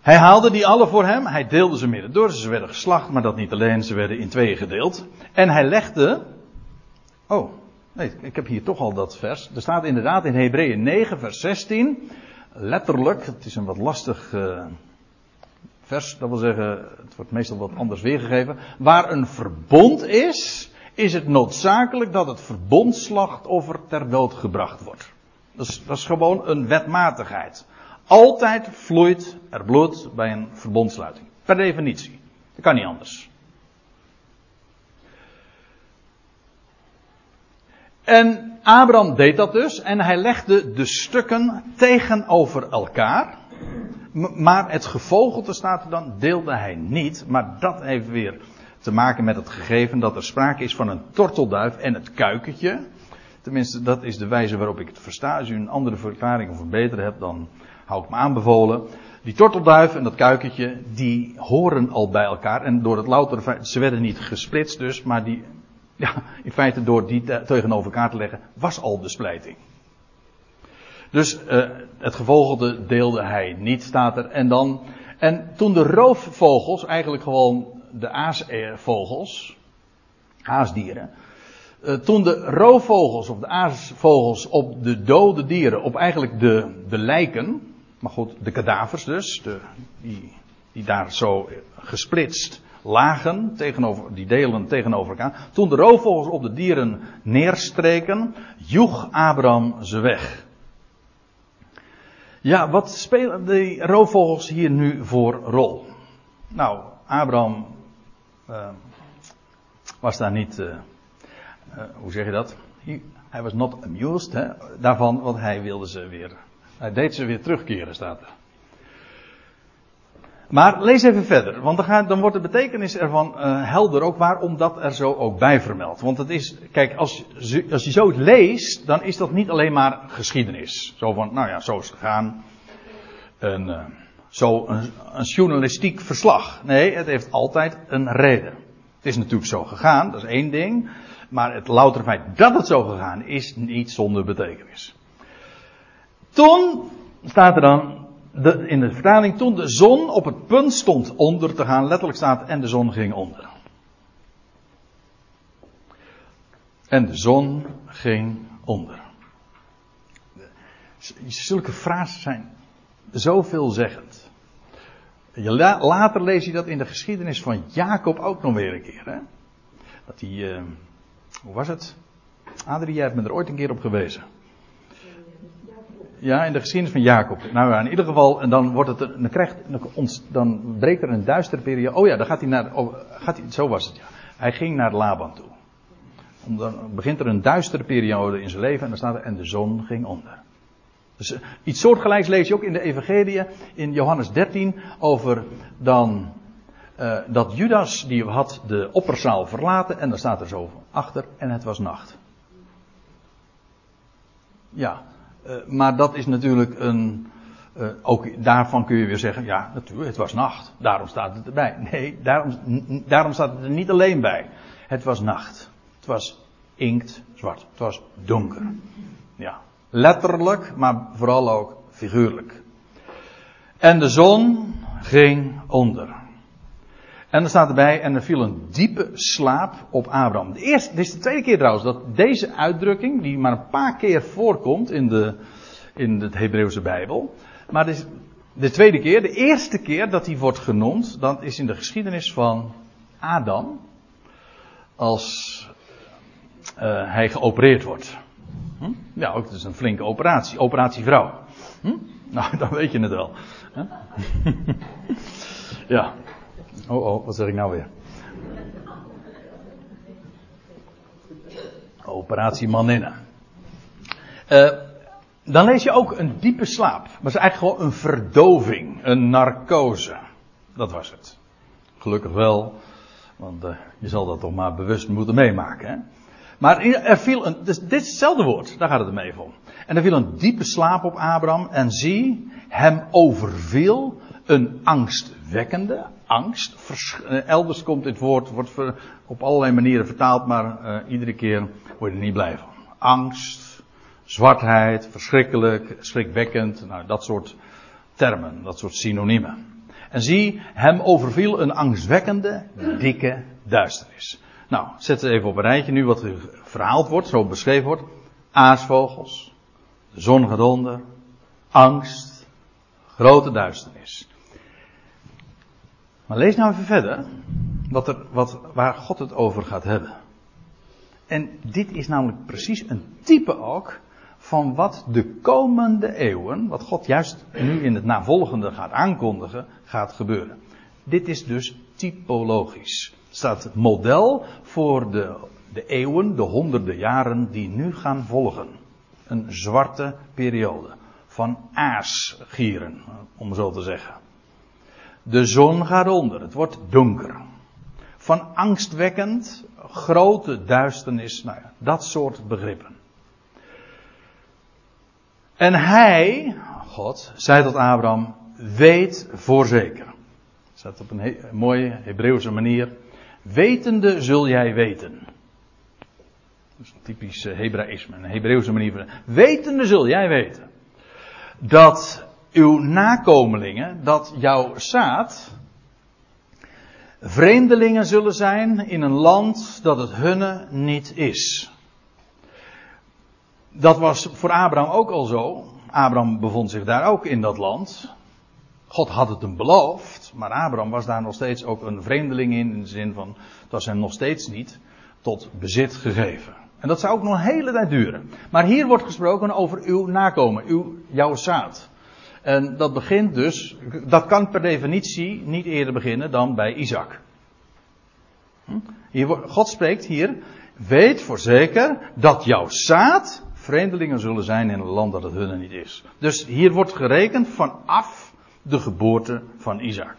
Hij haalde die alle voor hem, hij deelde ze midden door. Ze werden geslacht, maar dat niet alleen, ze werden in tweeën gedeeld. En hij legde... Oh, nee, ik heb hier toch al dat vers. Er staat inderdaad in Hebreeën 9 vers 16... Letterlijk, het is een wat lastig vers, dat wil zeggen, het wordt meestal wat anders weergegeven. Waar een verbond is, is het noodzakelijk dat het verbondsslachtoffer ter dood gebracht wordt. Dat is gewoon een wetmatigheid. Altijd vloeit er bloed bij een verbondsluiting. Per definitie. Dat kan niet anders. En Abraham deed dat dus en hij legde de stukken tegenover elkaar. Maar het gevogelte, staat er dan, deelde hij niet. Maar dat heeft weer te maken met het gegeven dat er sprake is van een tortelduif en het kuikentje. Tenminste, dat is de wijze waarop ik het versta. Als u een andere verklaring of een betere hebt, dan hou ik me aanbevolen. Die tortelduif en dat kuikentje, die horen al bij elkaar. En door het loutere feit, ze werden niet gesplitst dus, maar die... Ja, in feite door die tegenover elkaar te leggen, was al de splijting. Dus het gevogelte deelde hij niet, staat er. En toen de roofvogels, eigenlijk gewoon de aasvogels, aasdieren. Toen de roofvogels of de aasvogels op de dode dieren, op eigenlijk de lijken, maar goed, de kadavers dus, die daar zo gesplitst lagen, die delen tegenover elkaar. Toen de roofvogels op de dieren neerstreken, joeg Abraham ze weg. Ja, wat spelen die roofvogels hier nu voor rol? Nou, Abraham was daar niet... hoe zeg je dat? Hij was not amused, hè? Daarvan, want hij wilde ze weer... Hij deed ze weer terugkeren, staat er. Maar lees even verder, want dan wordt de betekenis ervan helder ook waarom dat er zo ook bij vermeld. Want het is, kijk, als je zo leest, dan is dat niet alleen maar geschiedenis. Zo van, nou ja, zo is het gegaan. Een journalistiek verslag. Nee, het heeft altijd een reden. Het is natuurlijk zo gegaan, dat is één ding. Maar het louter feit dat het zo gegaan is niet zonder betekenis. Toen staat er dan... in de vertaling, toen de zon op het punt stond onder te gaan, letterlijk staat, en de zon ging onder. En de zon ging onder. Zulke frases zijn zo veelzeggend. Later lees je dat in de geschiedenis van Jacob ook nog weer een keer. Hè? Dat hij, hoe was het? Adrie, jij hebt me er ooit een keer op gewezen. Ja, in de geschiedenis van Jacob. Nou ja, in ieder geval, en dan wordt het, dan breekt er een duistere periode. Oh ja, dan gaat hij naar, zo was het ja. Hij ging naar Laban toe. Dan begint er een duistere periode in zijn leven en dan staat er, en de zon ging onder. Dus iets soortgelijks lees je ook in de Evangelie, in Johannes 13, over dan dat Judas, die had de opperzaal verlaten, en daar staat er zo achter, en het was nacht. Ja, maar dat is natuurlijk een... ook daarvan kun je weer zeggen, ja, natuurlijk, het was nacht, daarom staat het erbij. Nee, daarom staat het er niet alleen bij. Het was nacht. Het was inkt zwart. Het was donker. Ja, letterlijk, maar vooral ook figuurlijk. En de zon ging onder. En er staat erbij, en er viel een diepe slaap op Abraham. Dit is de tweede keer trouwens dat deze uitdrukking, die maar een paar keer voorkomt in de Hebreeuwse Bijbel. Maar dit is de tweede keer, de eerste keer dat hij wordt genoemd, dat is in de geschiedenis van Adam, als hij geopereerd wordt. Hm? Ja, ook, het is een flinke operatie, operatie vrouw. Hm? Nou, dan weet je het wel. Huh? Ja. Oh, wat zeg ik nou weer? Operatie Maninna. Dan lees je ook een diepe slaap. Maar het is eigenlijk gewoon een verdoving. Een narcose. Dat was het. Gelukkig wel. Want je zal dat toch maar bewust moeten meemaken. Hè? Maar er viel een... Dus dit is hetzelfde woord. Daar gaat het hem even om. En er viel een diepe slaap op Abraham. En zie, hem overviel een angstwekkende angst. Elders komt dit woord, wordt op allerlei manieren vertaald. Maar iedere keer word je er niet blij van. Angst. Zwartheid, verschrikkelijk, schrikwekkend, nou, dat soort termen, dat soort synoniemen. En zie, hem overviel een angstwekkende, dikke duisternis. Nou, zet het even op een rijtje nu wat verhaald wordt, zo beschreven wordt. Aasvogels, de zon gaat onder, angst, grote duisternis. Maar lees nou even verder waar God het over gaat hebben. En dit is namelijk precies een type ook van wat de komende eeuwen, wat God juist nu in het navolgende gaat aankondigen, gaat gebeuren. Dit is dus typologisch. Het staat model voor de eeuwen, de honderden jaren die nu gaan volgen. Een zwarte periode van aasgieren, om zo te zeggen. De zon gaat onder, het wordt donker. Van angstwekkend, grote duisternis, nou ja, dat soort begrippen. En hij, God, zei tot Abraham, weet voorzeker. Dat staat op een mooie Hebreeuwse manier. Wetende zul jij weten. Dat is een typisch Hebraïsme, een Hebreeuwse manier van. Wetende zul jij weten. Dat uw nakomelingen, dat jouw zaad... vreemdelingen zullen zijn in een land dat het hunne niet is. Dat was voor Abraham ook al zo. Abraham bevond zich daar ook in dat land. God had het hem beloofd, maar Abraham was daar nog steeds ook een vreemdeling in de zin van, het was hem nog steeds niet tot bezit gegeven. En dat zou ook nog een hele tijd duren. Maar hier wordt gesproken over uw nakomen, jouw zaad. En dat begint dus, dat kan per definitie niet eerder beginnen dan bij Isaac. God spreekt hier, weet voorzeker dat jouw zaad vreemdelingen zullen zijn in een land dat het hunne niet is. Dus hier wordt gerekend vanaf de geboorte van Isaac.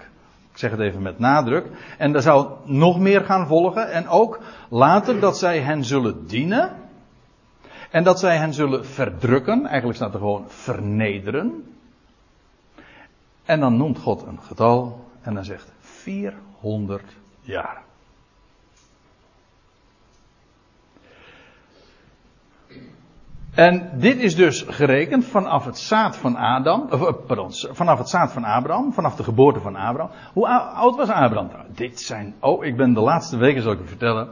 Ik zeg het even met nadruk. En daar zou nog meer gaan volgen. En ook later dat zij hen zullen dienen. En dat zij hen zullen verdrukken. Eigenlijk staat er gewoon vernederen. En dan noemt God een getal en dan zegt 400 jaar. En dit is dus gerekend vanaf het zaad van vanaf het zaad van Abraham, vanaf de geboorte van Abraham. Hoe oud was Abraham? Ik ben de laatste weken, zal ik u vertellen,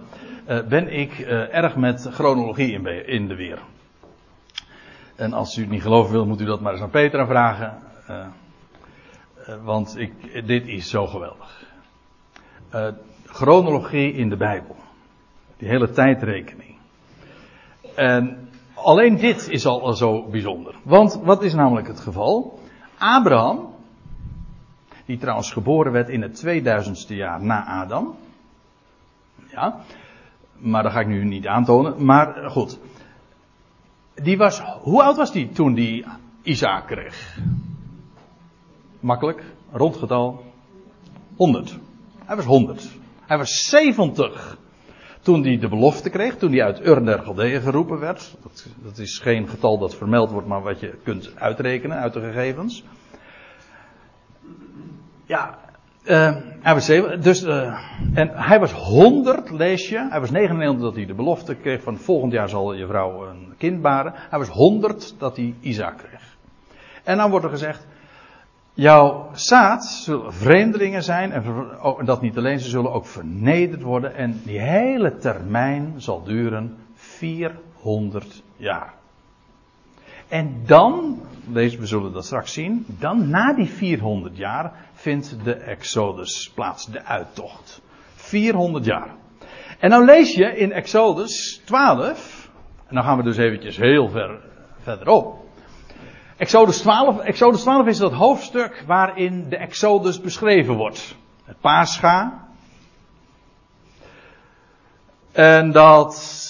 erg met chronologie in de weer. En als u het niet geloven wilt, moet u dat maar eens aan Petra vragen. Want dit is zo geweldig. Chronologie in de Bijbel. Die hele tijdrekening. En alleen dit is al zo bijzonder. Want wat is namelijk het geval? Abraham, die trouwens geboren werd in het 2000ste jaar na Adam. Ja, maar dat ga ik nu niet aantonen. Maar goed. Hoe oud was die toen die Isaac kreeg? Makkelijk, rond getal 100. Hij was 100. Hij was 70. Toen hij de belofte kreeg, toen hij uit Ur der Chaldeeën geroepen werd. Dat is geen getal dat vermeld wordt, maar wat je kunt uitrekenen uit de gegevens. Ja, hij was 70. En hij was 100, lees je. Hij was 99 dat hij de belofte kreeg van volgend jaar zal je vrouw een kind baren. Hij was 100 dat hij Isaac kreeg. En dan wordt er gezegd, jouw zaad zullen vreemdelingen zijn en dat niet alleen, ze zullen ook vernederd worden. En die hele termijn zal duren 400 jaar. En dan, we zullen dat straks zien, dan na die 400 jaar vindt de Exodus plaats, de uittocht. 400 jaar. En nou lees je in Exodus 12, en dan gaan we dus eventjes heel ver verderop. Exodus 12 is dat hoofdstuk waarin de Exodus beschreven wordt. Het Pascha. En dat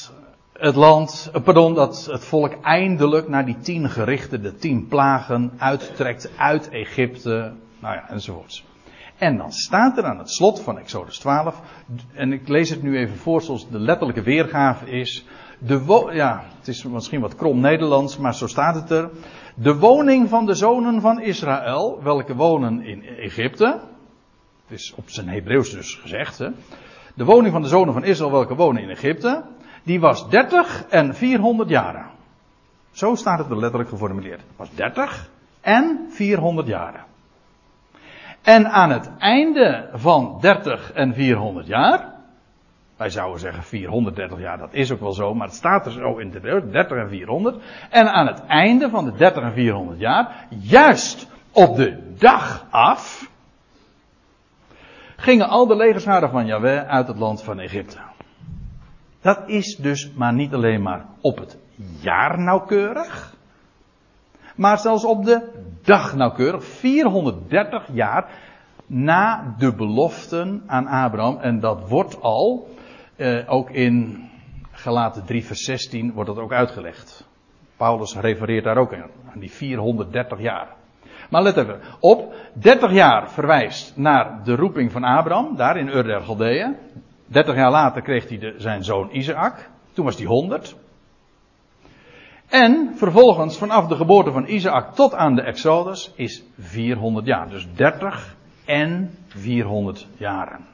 het volk eindelijk naar die 10 gerichten, de 10 plagen, uittrekt uit Egypte, nou ja, enzovoorts. En dan staat er aan het slot van Exodus 12, en ik lees het nu even voor zoals de letterlijke weergave is. Het is misschien wat krom Nederlands, maar zo staat het er. De woning van de zonen van Israël, welke wonen in Egypte. Het is op zijn Hebreeuws dus gezegd. Hè? De woning van de zonen van Israël, welke wonen in Egypte. Die was 30 en 400 jaren. Zo staat het er letterlijk geformuleerd. Het was 30 en 400 jaren. En aan het einde van 30 en 400 jaar. Wij zouden zeggen 430 jaar, dat is ook wel zo, maar het staat er zo in de 30 en 400. En aan het einde van de 30 en 400 jaar, juist op de dag af, gingen al de legerscharen van Yahweh uit het land van Egypte. Dat is dus maar niet alleen maar op het jaar nauwkeurig, maar zelfs op de dag nauwkeurig, 430 jaar na de beloften aan Abraham. En dat wordt al... ook in Galaten 3 vers 16 wordt dat ook uitgelegd. Paulus refereert daar ook aan die 430 jaar. Maar let even op, 30 jaar verwijst naar de roeping van Abraham, daar in Ur der Chaldeeën. 30 jaar later kreeg hij zijn zoon Isaac, toen was hij 100. En vervolgens vanaf de geboorte van Isaac tot aan de Exodus is 400 jaar. Dus 30 en 400 jaren.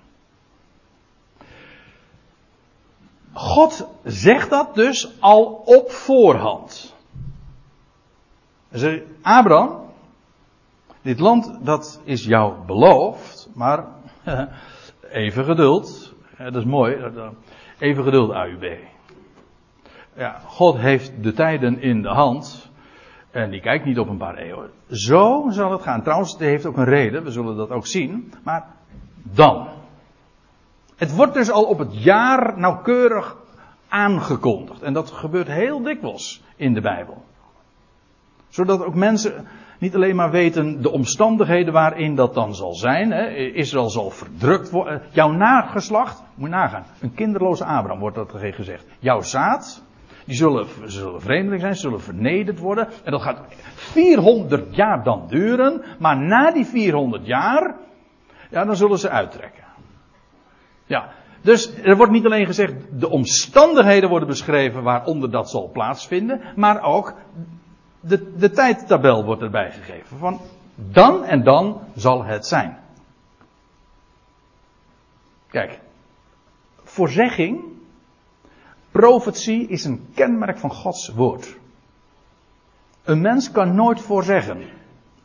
God zegt dat dus al op voorhand. Zegt Abraham, dit land dat is jou beloofd, maar even geduld. Dat is mooi, even geduld AUB. Ja, God heeft de tijden in de hand en die kijkt niet op een paar eeuwen. Zo zal het gaan. Trouwens, het heeft ook een reden, we zullen dat ook zien, maar dan. Het wordt dus al op het jaar nauwkeurig aangekondigd. En dat gebeurt heel dikwijls in de Bijbel. Zodat ook mensen niet alleen maar weten de omstandigheden waarin dat dan zal zijn. Hè. Israël zal verdrukt worden. Jouw nageslacht, moet je nagaan, een kinderloze Abraham wordt dat gezegd. Jouw zaad, die zullen vreemdeling zijn, zullen vernederd worden. En dat gaat 400 jaar dan duren. Maar na die 400 jaar, ja, dan zullen ze uittrekken. Ja, dus er wordt niet alleen gezegd, de omstandigheden worden beschreven waaronder dat zal plaatsvinden, maar ook de tijdtabel wordt erbij gegeven. Van dan en dan zal het zijn. Kijk, voorzegging, profetie is een kenmerk van Gods woord. Een mens kan nooit voorzeggen.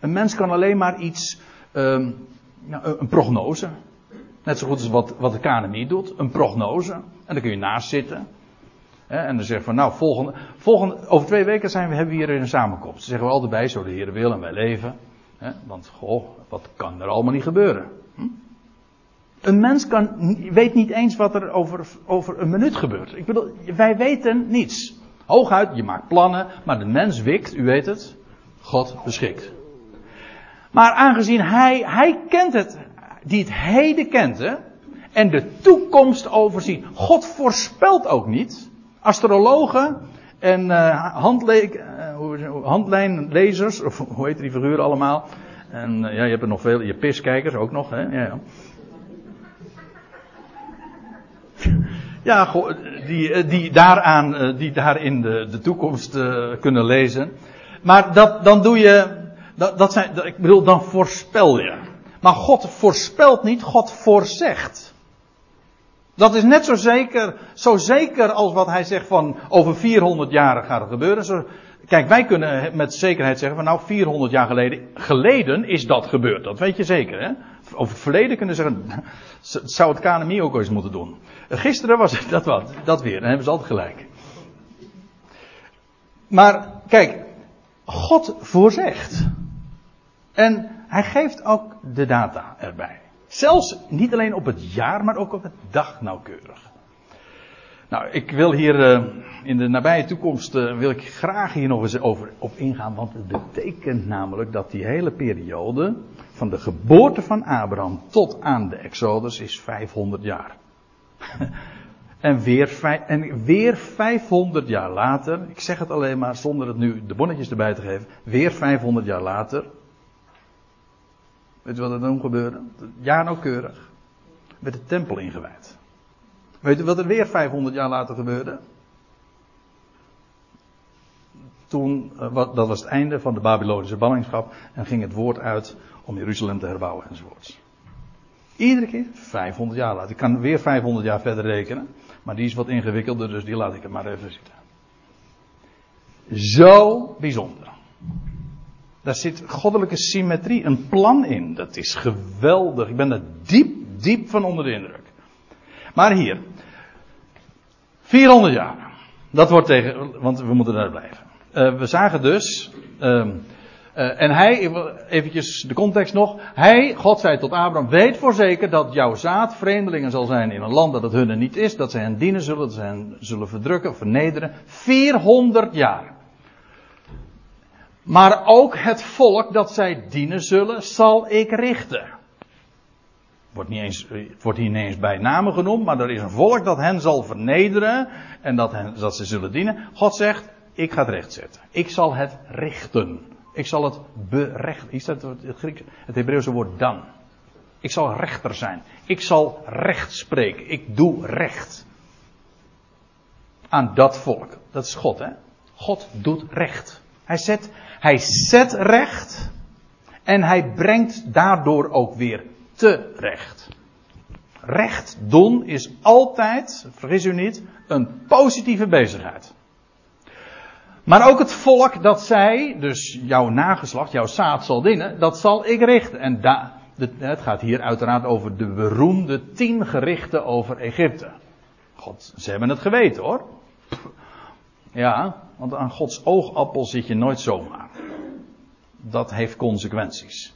Een mens kan alleen maar iets, een prognose. Net zo goed als wat de KNMI doet. Een prognose. En dan kun je naast zitten. En dan zeggen we van nou over 2 weken hebben we hier een samenkomst. Dan zeggen we altijd bij zo de Heer wil en wij leven. He, want goh, wat kan er allemaal niet gebeuren. Een mens weet niet eens wat er over een minuut gebeurt. Ik bedoel, wij weten niets. Hooguit, je maakt plannen. Maar de mens wikt, u weet het. God beschikt. Maar aangezien hij kent het. Die het heden kent, hè, en de toekomst overziet. God voorspelt ook niet. Astrologen en handlijnlezers, of hoe heet die figuren allemaal? En ja, je hebt er nog veel, je piskijkers ook nog. Hè? Ja, ja. Ja, die daarin de toekomst kunnen lezen. Maar dan voorspel je. Maar God voorspelt niet, God voorzegt. Dat is net zo zeker als wat hij zegt van over 400 jaar gaat het gebeuren. Kijk, wij kunnen met zekerheid zeggen van 400 jaar geleden is dat gebeurd. Dat weet je zeker, hè. Over het verleden kunnen ze zeggen, zou het KNMI ook eens moeten doen. Gisteren was dat weer, dan hebben ze altijd gelijk. Maar kijk, God voorzegt. En hij geeft ook de data erbij. Zelfs niet alleen op het jaar, maar ook op het dag nauwkeurig. Nou, ik wil hier in de nabije toekomst wil ik graag hier nog eens over op ingaan. Want het betekent namelijk dat die hele periode van de geboorte van Abraham tot aan de Exodus is 500 jaar. en weer 500 jaar later, ik zeg het alleen maar zonder het nu de bonnetjes erbij te geven, weer 500 jaar later. Weet je wat er dan gebeurde? Ja, nauwkeurig. Werd de tempel ingewijd. Weet je wat er weer 500 jaar later gebeurde? Toen, dat was het einde van de Babylonische ballingschap. En ging het woord uit om Jeruzalem te herbouwen enzovoorts. Iedere keer 500 jaar later. Ik kan weer 500 jaar verder rekenen. Maar die is wat ingewikkelder, dus die laat ik er maar even zitten. Zo bijzonder. Daar zit goddelijke symmetrie, een plan in. Dat is geweldig. Ik ben daar diep van onder de indruk. Maar hier. 400 jaar. Dat wordt tegen, want we moeten daar blijven. We zagen dus. En hij, eventjes de context nog. Hij, God zei tot Abraham, weet voor zeker dat jouw zaad vreemdelingen zal zijn in een land dat het hunne niet is. Dat ze hen dienen zullen, dat ze hen zullen verdrukken, vernederen. 400 jaar. Maar ook het volk dat zij dienen zullen, zal ik richten. Wordt hier niet eens bij namen genoemd, maar er is een volk dat hen zal vernederen en dat ze zullen dienen. God zegt, ik ga het rechtzetten. Ik zal het richten. Ik zal het berechten. Is dat het Hebreeuwse woord dan? Ik zal rechter zijn. Ik zal recht spreken. Ik doe recht. Aan dat volk. Dat is God, hè? God doet recht. Hij zet recht en hij brengt daardoor ook weer terecht. Recht doen is altijd, vergis u niet, een positieve bezigheid. Maar ook het volk dat zij, dus jouw nageslacht, jouw zaad zal dienen, dat zal ik richten. En het gaat hier uiteraard over de beroemde 10 gerichten over Egypte. God, ze hebben het geweten hoor. Ja, want aan Gods oogappel zit je nooit zomaar. Dat heeft consequenties.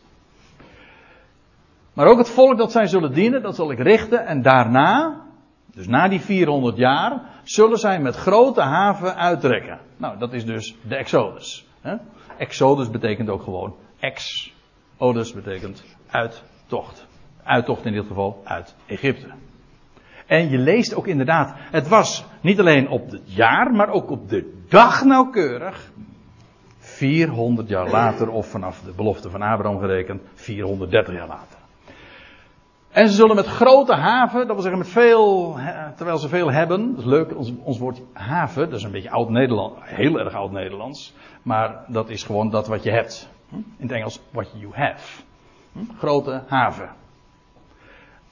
Maar ook het volk dat zij zullen dienen, dat zal ik richten. En daarna, dus na die 400 jaar, zullen zij met grote haven uittrekken. Nou, dat is dus de Exodus. Hè? Exodus betekent ook gewoon ex. Odus betekent uittocht. Uittocht in dit geval uit Egypte. En je leest ook inderdaad, het was niet alleen op het jaar, maar ook op de dag nauwkeurig. 400 jaar later, of vanaf de belofte van Abraham gerekend, 430 jaar later. En ze zullen met grote haven, dat wil zeggen met veel, terwijl ze veel hebben. Dat is leuk, ons woord haven, dat is een beetje oud-Nederlands, heel erg oud-Nederlands. Maar dat is gewoon dat wat je hebt. In het Engels, what you have. Grote haven.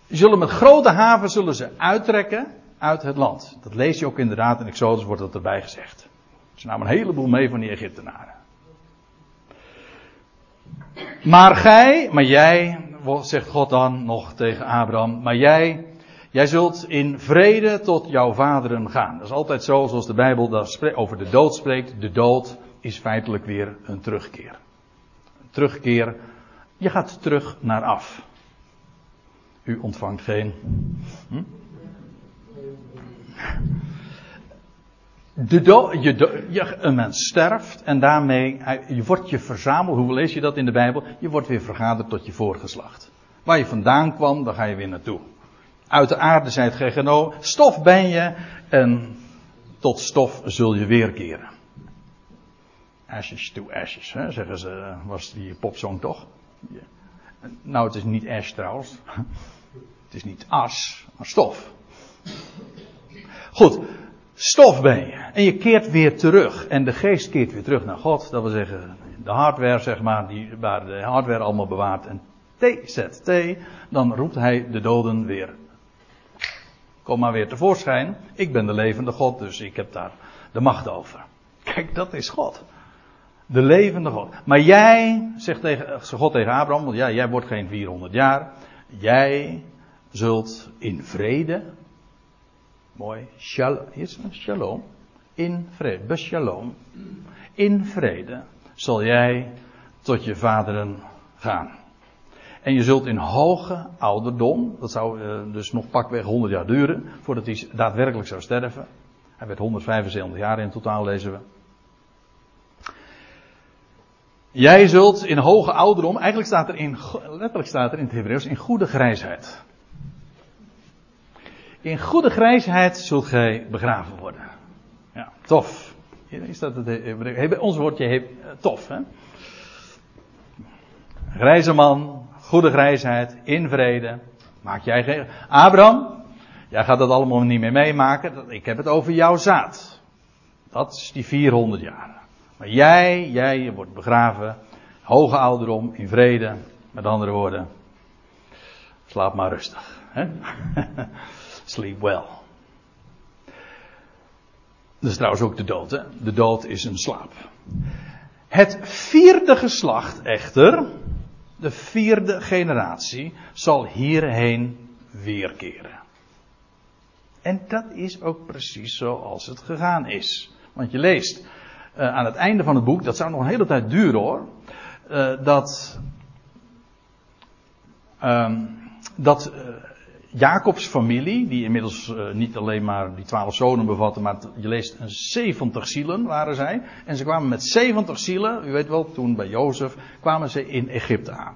Zullen met grote haven zullen ze uittrekken uit het land. Dat lees je ook inderdaad in Exodus, wordt dat erbij gezegd. Ze namen een heleboel mee van die Egyptenaren. Maar jij, zegt God dan nog tegen Abraham, maar jij zult in vrede tot jouw vaderen gaan. Dat is altijd zo, zoals de Bijbel daar over de dood spreekt. De dood is feitelijk weer een terugkeer. Een terugkeer, je gaat terug naar af. U ontvangt geen. Een mens sterft en daarmee wordt je verzameld. Hoe lees je dat in de Bijbel? Je wordt weer vergaderd tot je voorgeslacht. Waar je vandaan kwam, daar ga je weer naartoe. Uit de aarde zijt gij genomen. Stof ben je en tot stof zul je weerkeren. Ashes to ashes, hè, zeggen ze, was die popsong toch? Yeah. Nou, het is niet ash trouwens. Het is niet as, maar stof. Goed, stof ben je. En je keert weer terug. En de geest keert weer terug naar God. Dat wil zeggen, de hardware, zeg maar, waar de hardware allemaal bewaart. En TZT, dan roept hij de doden weer. Kom maar weer tevoorschijn. Ik ben de levende God, dus ik heb daar de macht over. Kijk, dat is God. De levende God. Maar jij, zegt God tegen Abraham, want ja, jij wordt geen 400 jaar. Jij zult in vrede, mooi, shalom, in vrede, beshalom, in vrede zal jij tot je vaderen gaan. En je zult in hoge ouderdom, dat zou dus nog pakweg 100 jaar duren, voordat hij daadwerkelijk zou sterven. Hij werd 175 jaar in totaal, lezen we. Jij zult in hoge ouderdom, eigenlijk staat er letterlijk staat er in het Hebreeuws, in goede grijsheid. In goede grijsheid zult gij begraven worden. Ja, tof. Is dat het Hebreeuws? Bij ons woordje tof, hè? Grijze man, goede grijsheid, in vrede. Maak jij geen... Abraham, jij gaat dat allemaal niet meer meemaken. Ik heb het over jouw zaad. Dat is die 400 jaar. Maar jij wordt begraven, hoge ouderdom, in vrede. Met andere woorden, slaap maar rustig. Hè? Sleep well. Dat is trouwens ook de dood, hè? De dood is een slaap. Het vierde geslacht echter, de vierde generatie, zal hierheen weerkeren. En dat is ook precies zoals het gegaan is. Want je leest... aan het einde van het boek, dat zou nog een hele tijd duren hoor, dat Jacobs familie, die inmiddels niet alleen maar die 12 zonen bevatte, maar je leest 70 zielen waren zij, en ze kwamen met 70 zielen, u weet wel, toen bij Jozef, kwamen ze in Egypte aan.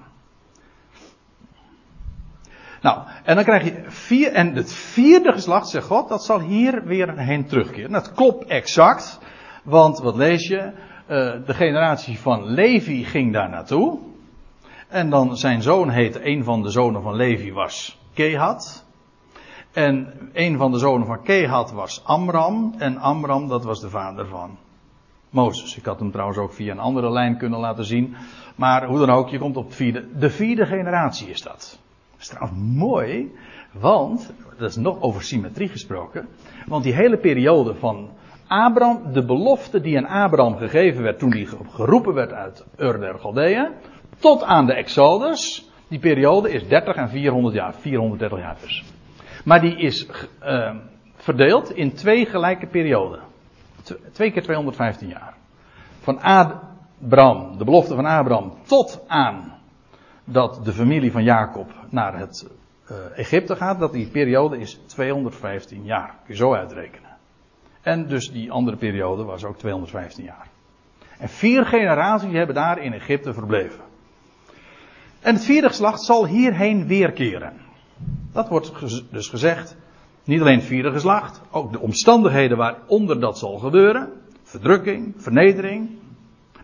Nou, en dan krijg je en het vierde geslacht, zegt God, dat zal hier weer heen terugkeren. Dat klopt exact. Want, wat lees je, de generatie van Levi ging daar naartoe. En dan zijn zoon heette, een van de zonen van Levi was Kehat. En een van de zonen van Kehat was Amram. En Amram, dat was de vader van Mozes. Ik had hem trouwens ook via een andere lijn kunnen laten zien. Maar hoe dan ook, je komt op het vierde. De vierde generatie is dat. Dat is trouwens mooi, want, dat is nog over symmetrie gesproken. Want die hele periode van... Abraham, de belofte die aan Abraham gegeven werd toen hij geroepen werd uit Ur der Chaldeeën, tot aan de Exodus, die periode is 30 en 400 jaar, 430 jaar dus. Maar die is verdeeld in twee gelijke perioden. Twee keer 215 jaar. Van Abraham, de belofte van Abraham, tot aan dat de familie van Jacob naar het Egypte gaat, dat die periode is 215 jaar. Kun je zo uitrekenen. En dus die andere periode was ook 215 jaar. En 4 generaties hebben daar in Egypte verbleven. En het vierde geslacht zal hierheen weerkeren. Dat wordt dus gezegd. Niet alleen het vierde geslacht. Ook de omstandigheden waaronder dat zal gebeuren. Verdrukking, vernedering.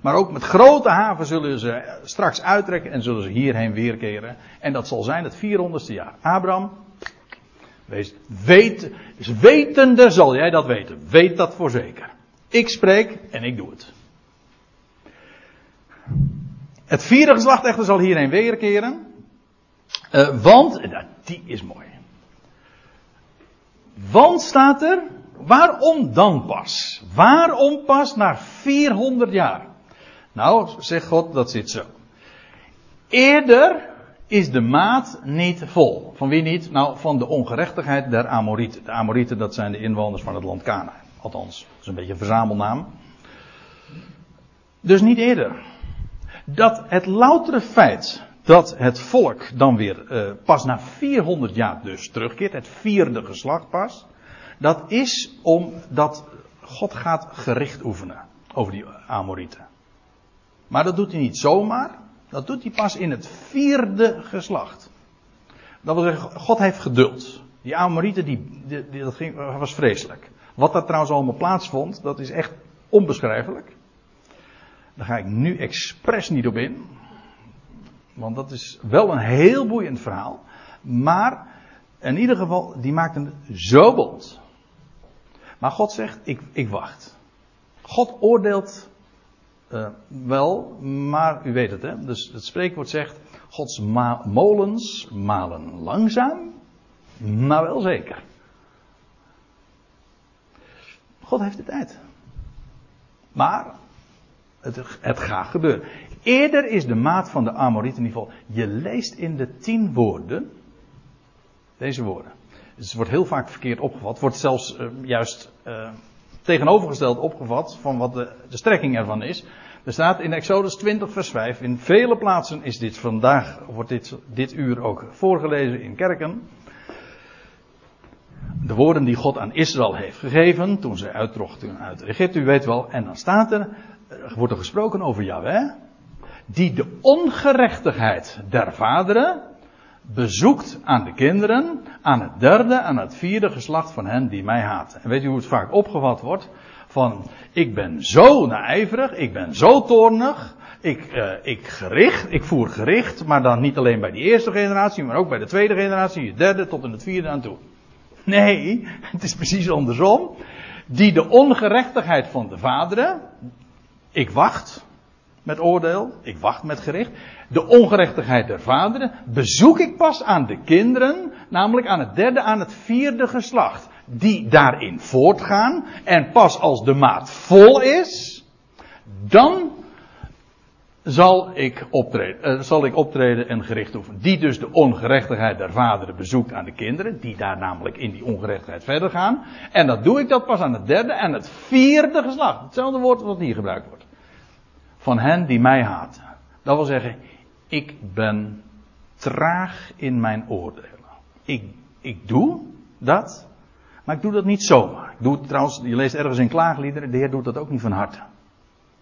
Maar ook met grote haven zullen ze straks uittrekken. En zullen ze hierheen weerkeren. En dat zal zijn het 400ste jaar. Abraham... Wetende zal jij dat weten. Weet dat voor zeker. Ik spreek en ik doe het. Het vierde geslacht echter zal hierheen weerkeren. Want, die is mooi. Want staat er, waarom dan pas? Waarom pas na 400 jaar? Nou, zegt God, dat zit zo. Eerder... is de maat niet vol. Van wie niet? Nou, van de ongerechtigheid der Amorieten. De Amorieten, dat zijn de inwoners van het land Kanaan. Althans, dat is een beetje een verzamelnaam. Dus niet eerder. Dat het loutere feit dat het volk dan weer pas na 400 jaar dus terugkeert, het vierde geslacht pas, dat is omdat God gaat gericht oefenen over die Amorieten. Maar dat doet hij niet zomaar. Dat doet hij pas in het vierde geslacht. Dat wil zeggen, God heeft geduld. Die Amorieten, dat was vreselijk. Wat daar trouwens allemaal plaatsvond, dat is echt onbeschrijfelijk. Daar ga ik nu expres niet op in. Want dat is wel een heel boeiend verhaal. Maar in ieder geval, die maakten het zo bond. Maar God zegt, ik wacht. God oordeelt wel, maar u weet het, hè? Dus het spreekwoord zegt, Gods molens malen langzaam, maar wel zeker. God heeft de tijd. Maar het gaat gebeuren. Eerder is de maat van de Amorieten niet vol. Je leest in de 10 woorden deze woorden. Dus het wordt heel vaak verkeerd opgevat. Het wordt zelfs juist tegenovergesteld opgevat van wat de strekking ervan is. Er staat in Exodus 20 vers 5. In vele plaatsen is dit vandaag, wordt dit uur ook voorgelezen in kerken. De woorden die God aan Israël heeft gegeven toen ze uittrochten uit Egypte, u weet wel. En dan staat er wordt er gesproken over Yahweh, die de ongerechtigheid der vaderen bezoekt aan de kinderen, aan het derde, aan het vierde geslacht van hen die mij haten. En weet u hoe het vaak opgevat wordt? Van, ik ben zo naijverig, ik ben zo toornig, ik voer gericht, maar dan niet alleen bij de eerste generatie, maar ook bij de tweede generatie, de derde tot en het vierde aan toe. Nee, het is precies andersom. Die de ongerechtigheid van de vaderen, ik wacht met oordeel, ik wacht met gericht. De ongerechtigheid der vaderen bezoek ik pas aan de kinderen, namelijk aan het derde, aan het vierde geslacht. Die daarin voortgaan en pas als de maat vol is, dan zal ik optreden en gericht oefenen. Die dus de ongerechtigheid der vaderen bezoekt aan de kinderen, die daar namelijk in die ongerechtigheid verder gaan. En dat doe ik dat pas aan het derde en het vierde geslacht. Hetzelfde woord wat hier gebruikt wordt. Van hen die mij haten. Dat wil zeggen, ik ben traag in mijn oordelen. Ik doe dat, maar ik doe dat niet zomaar. Ik doe het trouwens, je leest ergens in klaagliederen, de Heer doet dat ook niet van harte.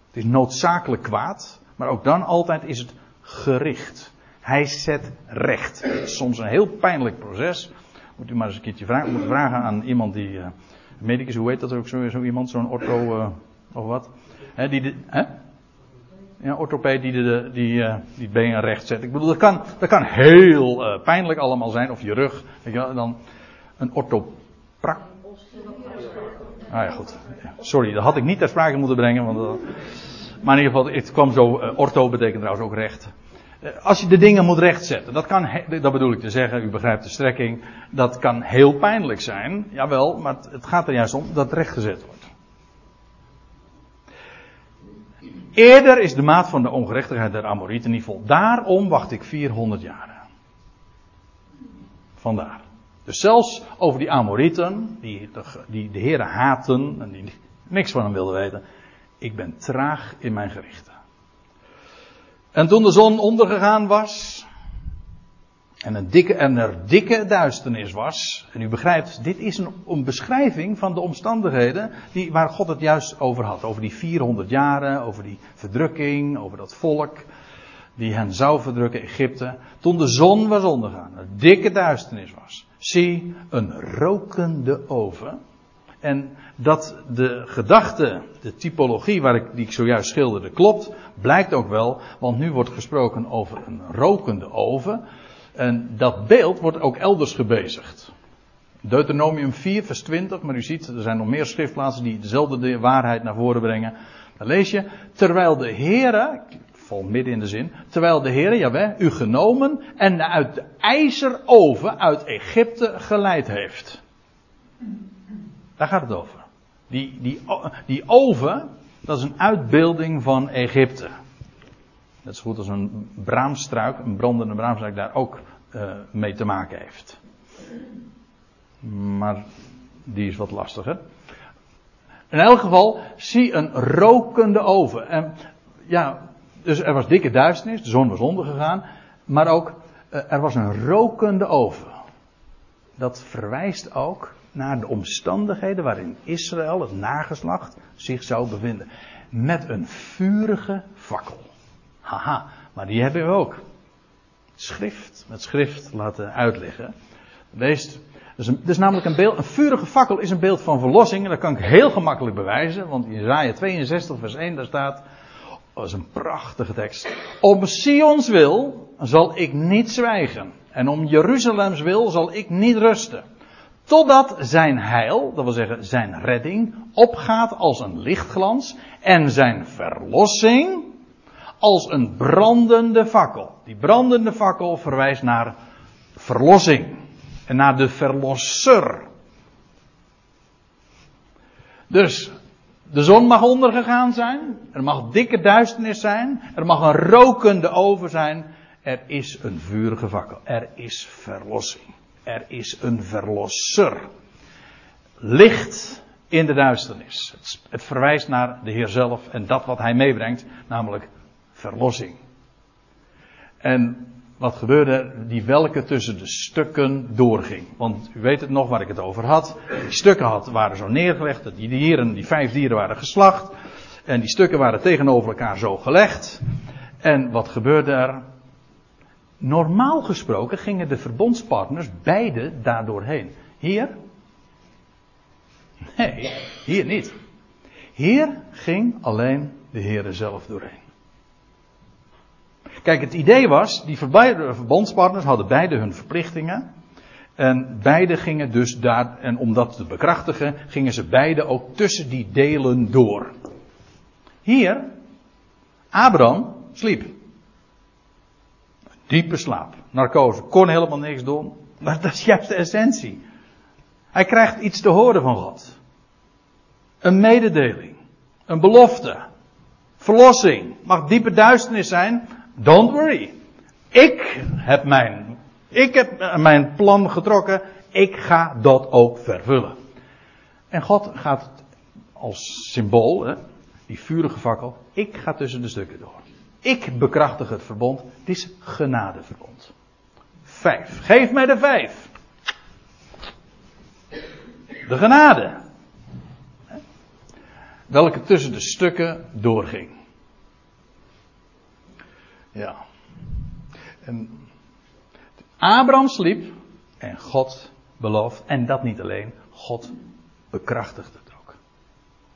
Het is noodzakelijk kwaad, maar ook dan altijd is het gericht. Hij zet recht. Het is soms een heel pijnlijk proces. Moet u maar eens een keertje vragen aan iemand die medicus, hoe heet dat ook zo iemand, zo'n ortho of wat? He, Ja, orthopeed die het been recht zet. Ik bedoel, dat kan heel pijnlijk allemaal zijn. Of je rug. Weet je wel, dan een orthoprak. Ah ja, goed. Sorry, dat had ik niet ter sprake moeten brengen. Want maar in ieder geval, het kwam zo. Ortho betekent trouwens ook recht. Als je de dingen moet rechtzetten. Dat bedoel ik te zeggen. U begrijpt de strekking. Dat kan heel pijnlijk zijn. Jawel, maar het gaat er juist om dat rechtgezet wordt. Eerder is de maat van de ongerechtigheid der Amorieten niet vol. Daarom wacht ik 400 jaar. Vandaar. Dus zelfs over die Amorieten, die de Heere haten en die niks van hem wilden weten. Ik ben traag in mijn gerichten. En toen de zon ondergegaan was en er dikke duisternis was. En u begrijpt, dit is een beschrijving van de omstandigheden waar God het juist over had. Over die 400 jaren, over die verdrukking, over dat volk die hen zou verdrukken, Egypte. Toen de zon was ondergaan, er dikke duisternis was. Zie, een rokende oven. En dat de gedachte, de typologie die ik zojuist schilderde, klopt, blijkt ook wel. Want nu wordt gesproken over een rokende oven. En dat beeld wordt ook elders gebezigd. Deuteronomium 4 vers 20, maar u ziet, er zijn nog meer schriftplaatsen die dezelfde waarheid naar voren brengen. Dan lees je, terwijl de Heere, ik val midden in de zin, terwijl de Heere, Jahweh, u genomen en uit de ijzeroven uit Egypte geleid heeft. Daar gaat het over. Die oven, dat is een uitbeelding van Egypte. Net zo goed als een braamstruik, een brandende braamstruik daar ook mee te maken heeft. Maar die is wat lastiger. In elk geval, zie een rokende oven. En ja, dus er was dikke duisternis, de zon was ondergegaan. Maar ook, er was een rokende oven. Dat verwijst ook naar de omstandigheden waarin Israël, het nageslacht, zich zou bevinden. Met een vurige fakkel. Haha, maar die hebben we ook. Met schrift laten uitleggen. Het is namelijk een beeld. Een vurige fakkel is een beeld van verlossing. En dat kan ik heel gemakkelijk bewijzen. Want in Jesaja 62 vers 1 daar staat. Dat is een prachtige tekst. Om Sions wil zal ik niet zwijgen. En om Jeruzalems wil zal ik niet rusten. Totdat zijn heil, dat wil zeggen zijn redding, opgaat als een lichtglans en zijn verlossing als een brandende fakkel. Die brandende fakkel verwijst naar verlossing en naar de verlosser. Dus de zon mag ondergegaan zijn, er mag dikke duisternis zijn, er mag een rokende oven zijn. Er is een vurige fakkel, er is verlossing. Er is een verlosser. Licht in de duisternis. Het verwijst naar de Heer zelf en dat wat hij meebrengt, namelijk verlossing. En wat gebeurde? Die welke tussen de stukken doorging. Want u weet het nog waar ik het over had. Die stukken waren zo neergelegd, dat die dieren, die 5 dieren waren geslacht. En die stukken waren tegenover elkaar zo gelegd. En wat gebeurde er? Normaal gesproken gingen de verbondspartners beide daardoor heen. Hier? Nee, hier niet. Hier ging alleen de Heere zelf doorheen. Kijk, het idee was, die verbondspartners hadden beide hun verplichtingen. En beide gingen dus daar, en om dat te bekrachtigen, gingen ze beide ook tussen die delen door. Hier, Abraham sliep. Diepe slaap. Narcose. Kon helemaal niks doen. Maar dat is juist de essentie. Hij krijgt iets te horen van God. Een mededeling. Een belofte. Verlossing. Mag diepe duisternis zijn. Don't worry. Ik heb mijn plan getrokken. Ik ga dat ook vervullen. En God gaat als symbool, hè, die vurige fakkel. Ik ga tussen de stukken door. Ik bekrachtig het verbond. Het is genadeverbond. 5. Geef mij de 5. De genade. Welke tussen de stukken doorging. Ja. En Abraham sliep. En God belooft. En dat niet alleen. God bekrachtigt het ook.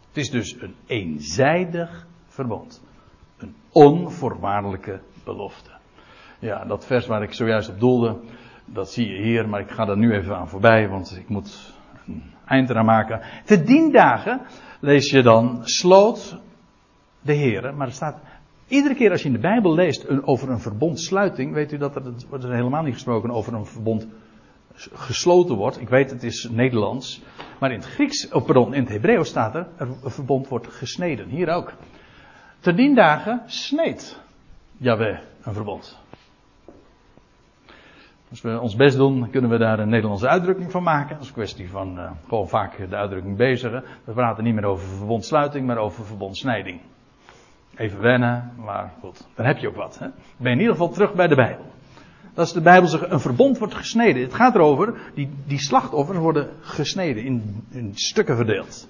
Het is dus een eenzijdig verbond. Een onvoorwaardelijke belofte. Ja, dat vers waar ik zojuist op doelde, dat zie je hier, maar ik ga daar nu even aan voorbij, want ik moet een eind eraan maken. Te dien dagen, lees je dan, sloot de Heere, maar er staat, iedere keer als je in de Bijbel leest over een verbondsluiting, weet u dat er helemaal niet gesproken over een verbond gesloten wordt. Ik weet, het is Nederlands, maar in het Grieks, in het Hebreeuws staat er, een verbond wordt gesneden, hier ook. Te dien dagen sneed Yahweh een verbond. Als we ons best doen, kunnen we daar een Nederlandse uitdrukking van maken. Dat is een kwestie van gewoon vaak de uitdrukking bezigen. We praten niet meer over verbondsluiting, maar over verbondsnijding. Even wennen, maar goed, dan heb je ook wat. Hè? Ben je in ieder geval terug bij de Bijbel. Dat is de Bijbel zegt, een verbond wordt gesneden. Het gaat erover, die slachtoffers worden gesneden, in stukken verdeeld.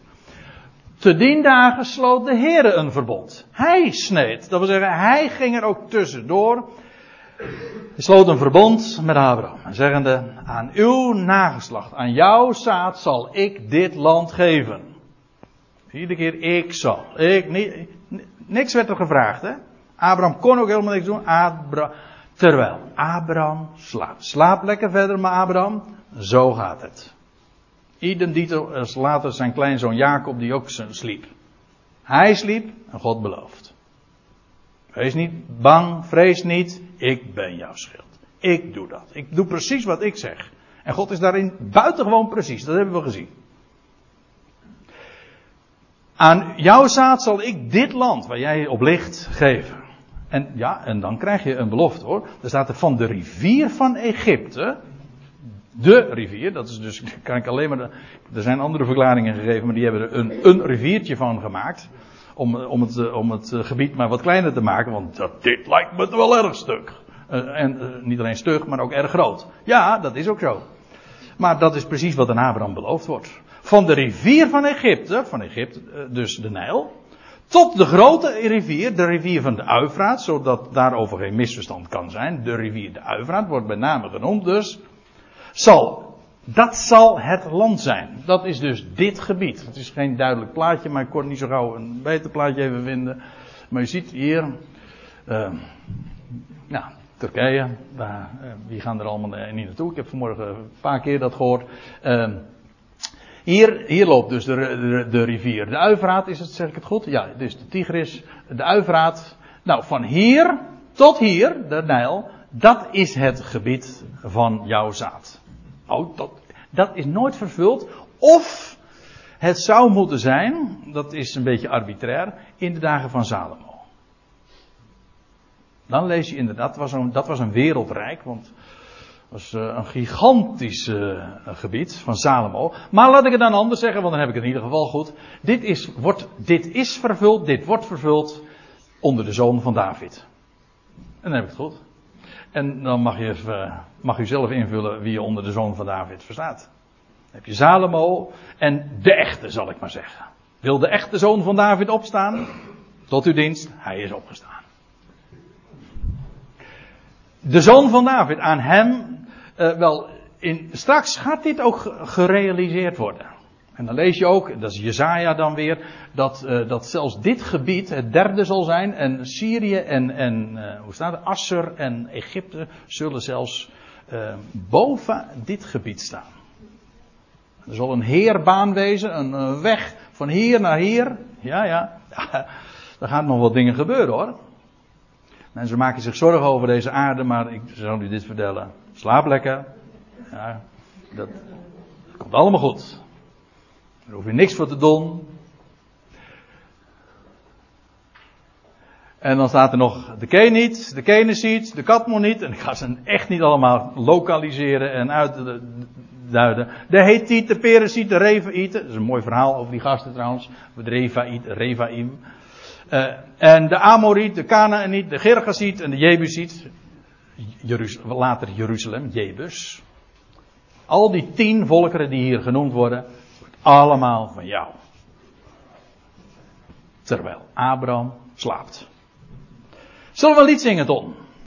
Te dien dagen sloot de Heere een verbond. Hij sneed. Dat wil zeggen, hij ging er ook tussendoor. Hij sloot een verbond met Abraham. Zeggende, aan uw nageslacht, aan jouw zaad zal ik dit land geven. Iedere keer niks werd er gevraagd. Hè? Abraham kon ook helemaal niks doen. Terwijl Abraham slaapt. Slaap lekker verder, maar Abraham, zo gaat het. Idem dito als later zijn kleinzoon Jacob die ook sliep. Hij sliep en God belooft. Wees niet bang, vrees niet, ik ben jouw schild. Ik doe dat. Ik doe precies wat ik zeg. En God is daarin buitengewoon precies, dat hebben we gezien. Aan jouw zaad zal ik dit land waar jij op ligt geven. En ja, en dan krijg je een belofte hoor. Er staat er van de rivier van Egypte... De rivier, dat is dus, kan ik alleen maar, er zijn andere verklaringen gegeven, maar die hebben er een riviertje van gemaakt. Om het gebied maar wat kleiner te maken, want dit lijkt me wel erg stug. En niet alleen stug, maar ook erg groot. Ja, dat is ook zo. Maar dat is precies wat aan Abraham beloofd wordt. Van de rivier van Egypte, dus de Nijl, tot de grote rivier, de rivier van de Eufraat, zodat daarover geen misverstand kan zijn. De rivier de Eufraat wordt bij name genoemd dus. Dat zal het land zijn. Dat is dus dit gebied. Het is geen duidelijk plaatje, maar ik kon niet zo gauw een beter plaatje even vinden. Maar je ziet hier, Turkije, wie gaan er allemaal niet naartoe? Ik heb vanmorgen een paar keer dat gehoord. Hier loopt dus de rivier. De Eufraat, is het, zeg ik het goed? Ja, dus de Tigris, de Eufraat. Nou, van hier tot hier, de Nijl, dat is het gebied van jouw zaad. Oh, dat is nooit vervuld. Of het zou moeten zijn, dat is een beetje arbitrair, in de dagen van Salomo. Dan lees je inderdaad, dat was een wereldrijk, want het was een gigantisch gebied van Salomo. Maar laat ik het dan anders zeggen, want dan heb ik het in ieder geval goed. Dit wordt vervuld onder de zoon van David. En dan heb ik het goed. En dan mag je zelf invullen wie je onder de zoon van David verstaat. Dan heb je Salomo en de echte, zal ik maar zeggen. Wil de echte zoon van David opstaan? Tot uw dienst, hij is opgestaan. De zoon van David, aan hem, straks gaat dit ook gerealiseerd worden. En dan lees je ook, dat is Jesaja dan weer, dat zelfs dit gebied het derde zal zijn. En Syrië en hoe staat het? Assur en Egypte zullen zelfs boven dit gebied staan. Er zal een heerbaan wezen, een weg van hier naar hier. Ja, er gaan nog wat dingen gebeuren hoor. Mensen maken zich zorgen over deze aarde, maar ik zal u dit vertellen. Slaap lekker. Ja, dat komt allemaal goed. Daar hoef je niks voor te doen. En dan staat er nog de Keniet, de Kenesiet, de Kadmoniet. En ik ga ze echt niet allemaal lokaliseren en uitduiden. De Hethiet, de Peresiet, de Revaïten. Dat is een mooi verhaal over die gasten trouwens. De Revaïm. En de Amoriet, de Kanaaniet, de Gergasiet en de Jebusiet. Later Jeruzalem, Jebus. Al die 10 volkeren die hier genoemd worden, allemaal van jou. Terwijl Abraham slaapt. Zullen we een lied zingen, Ton?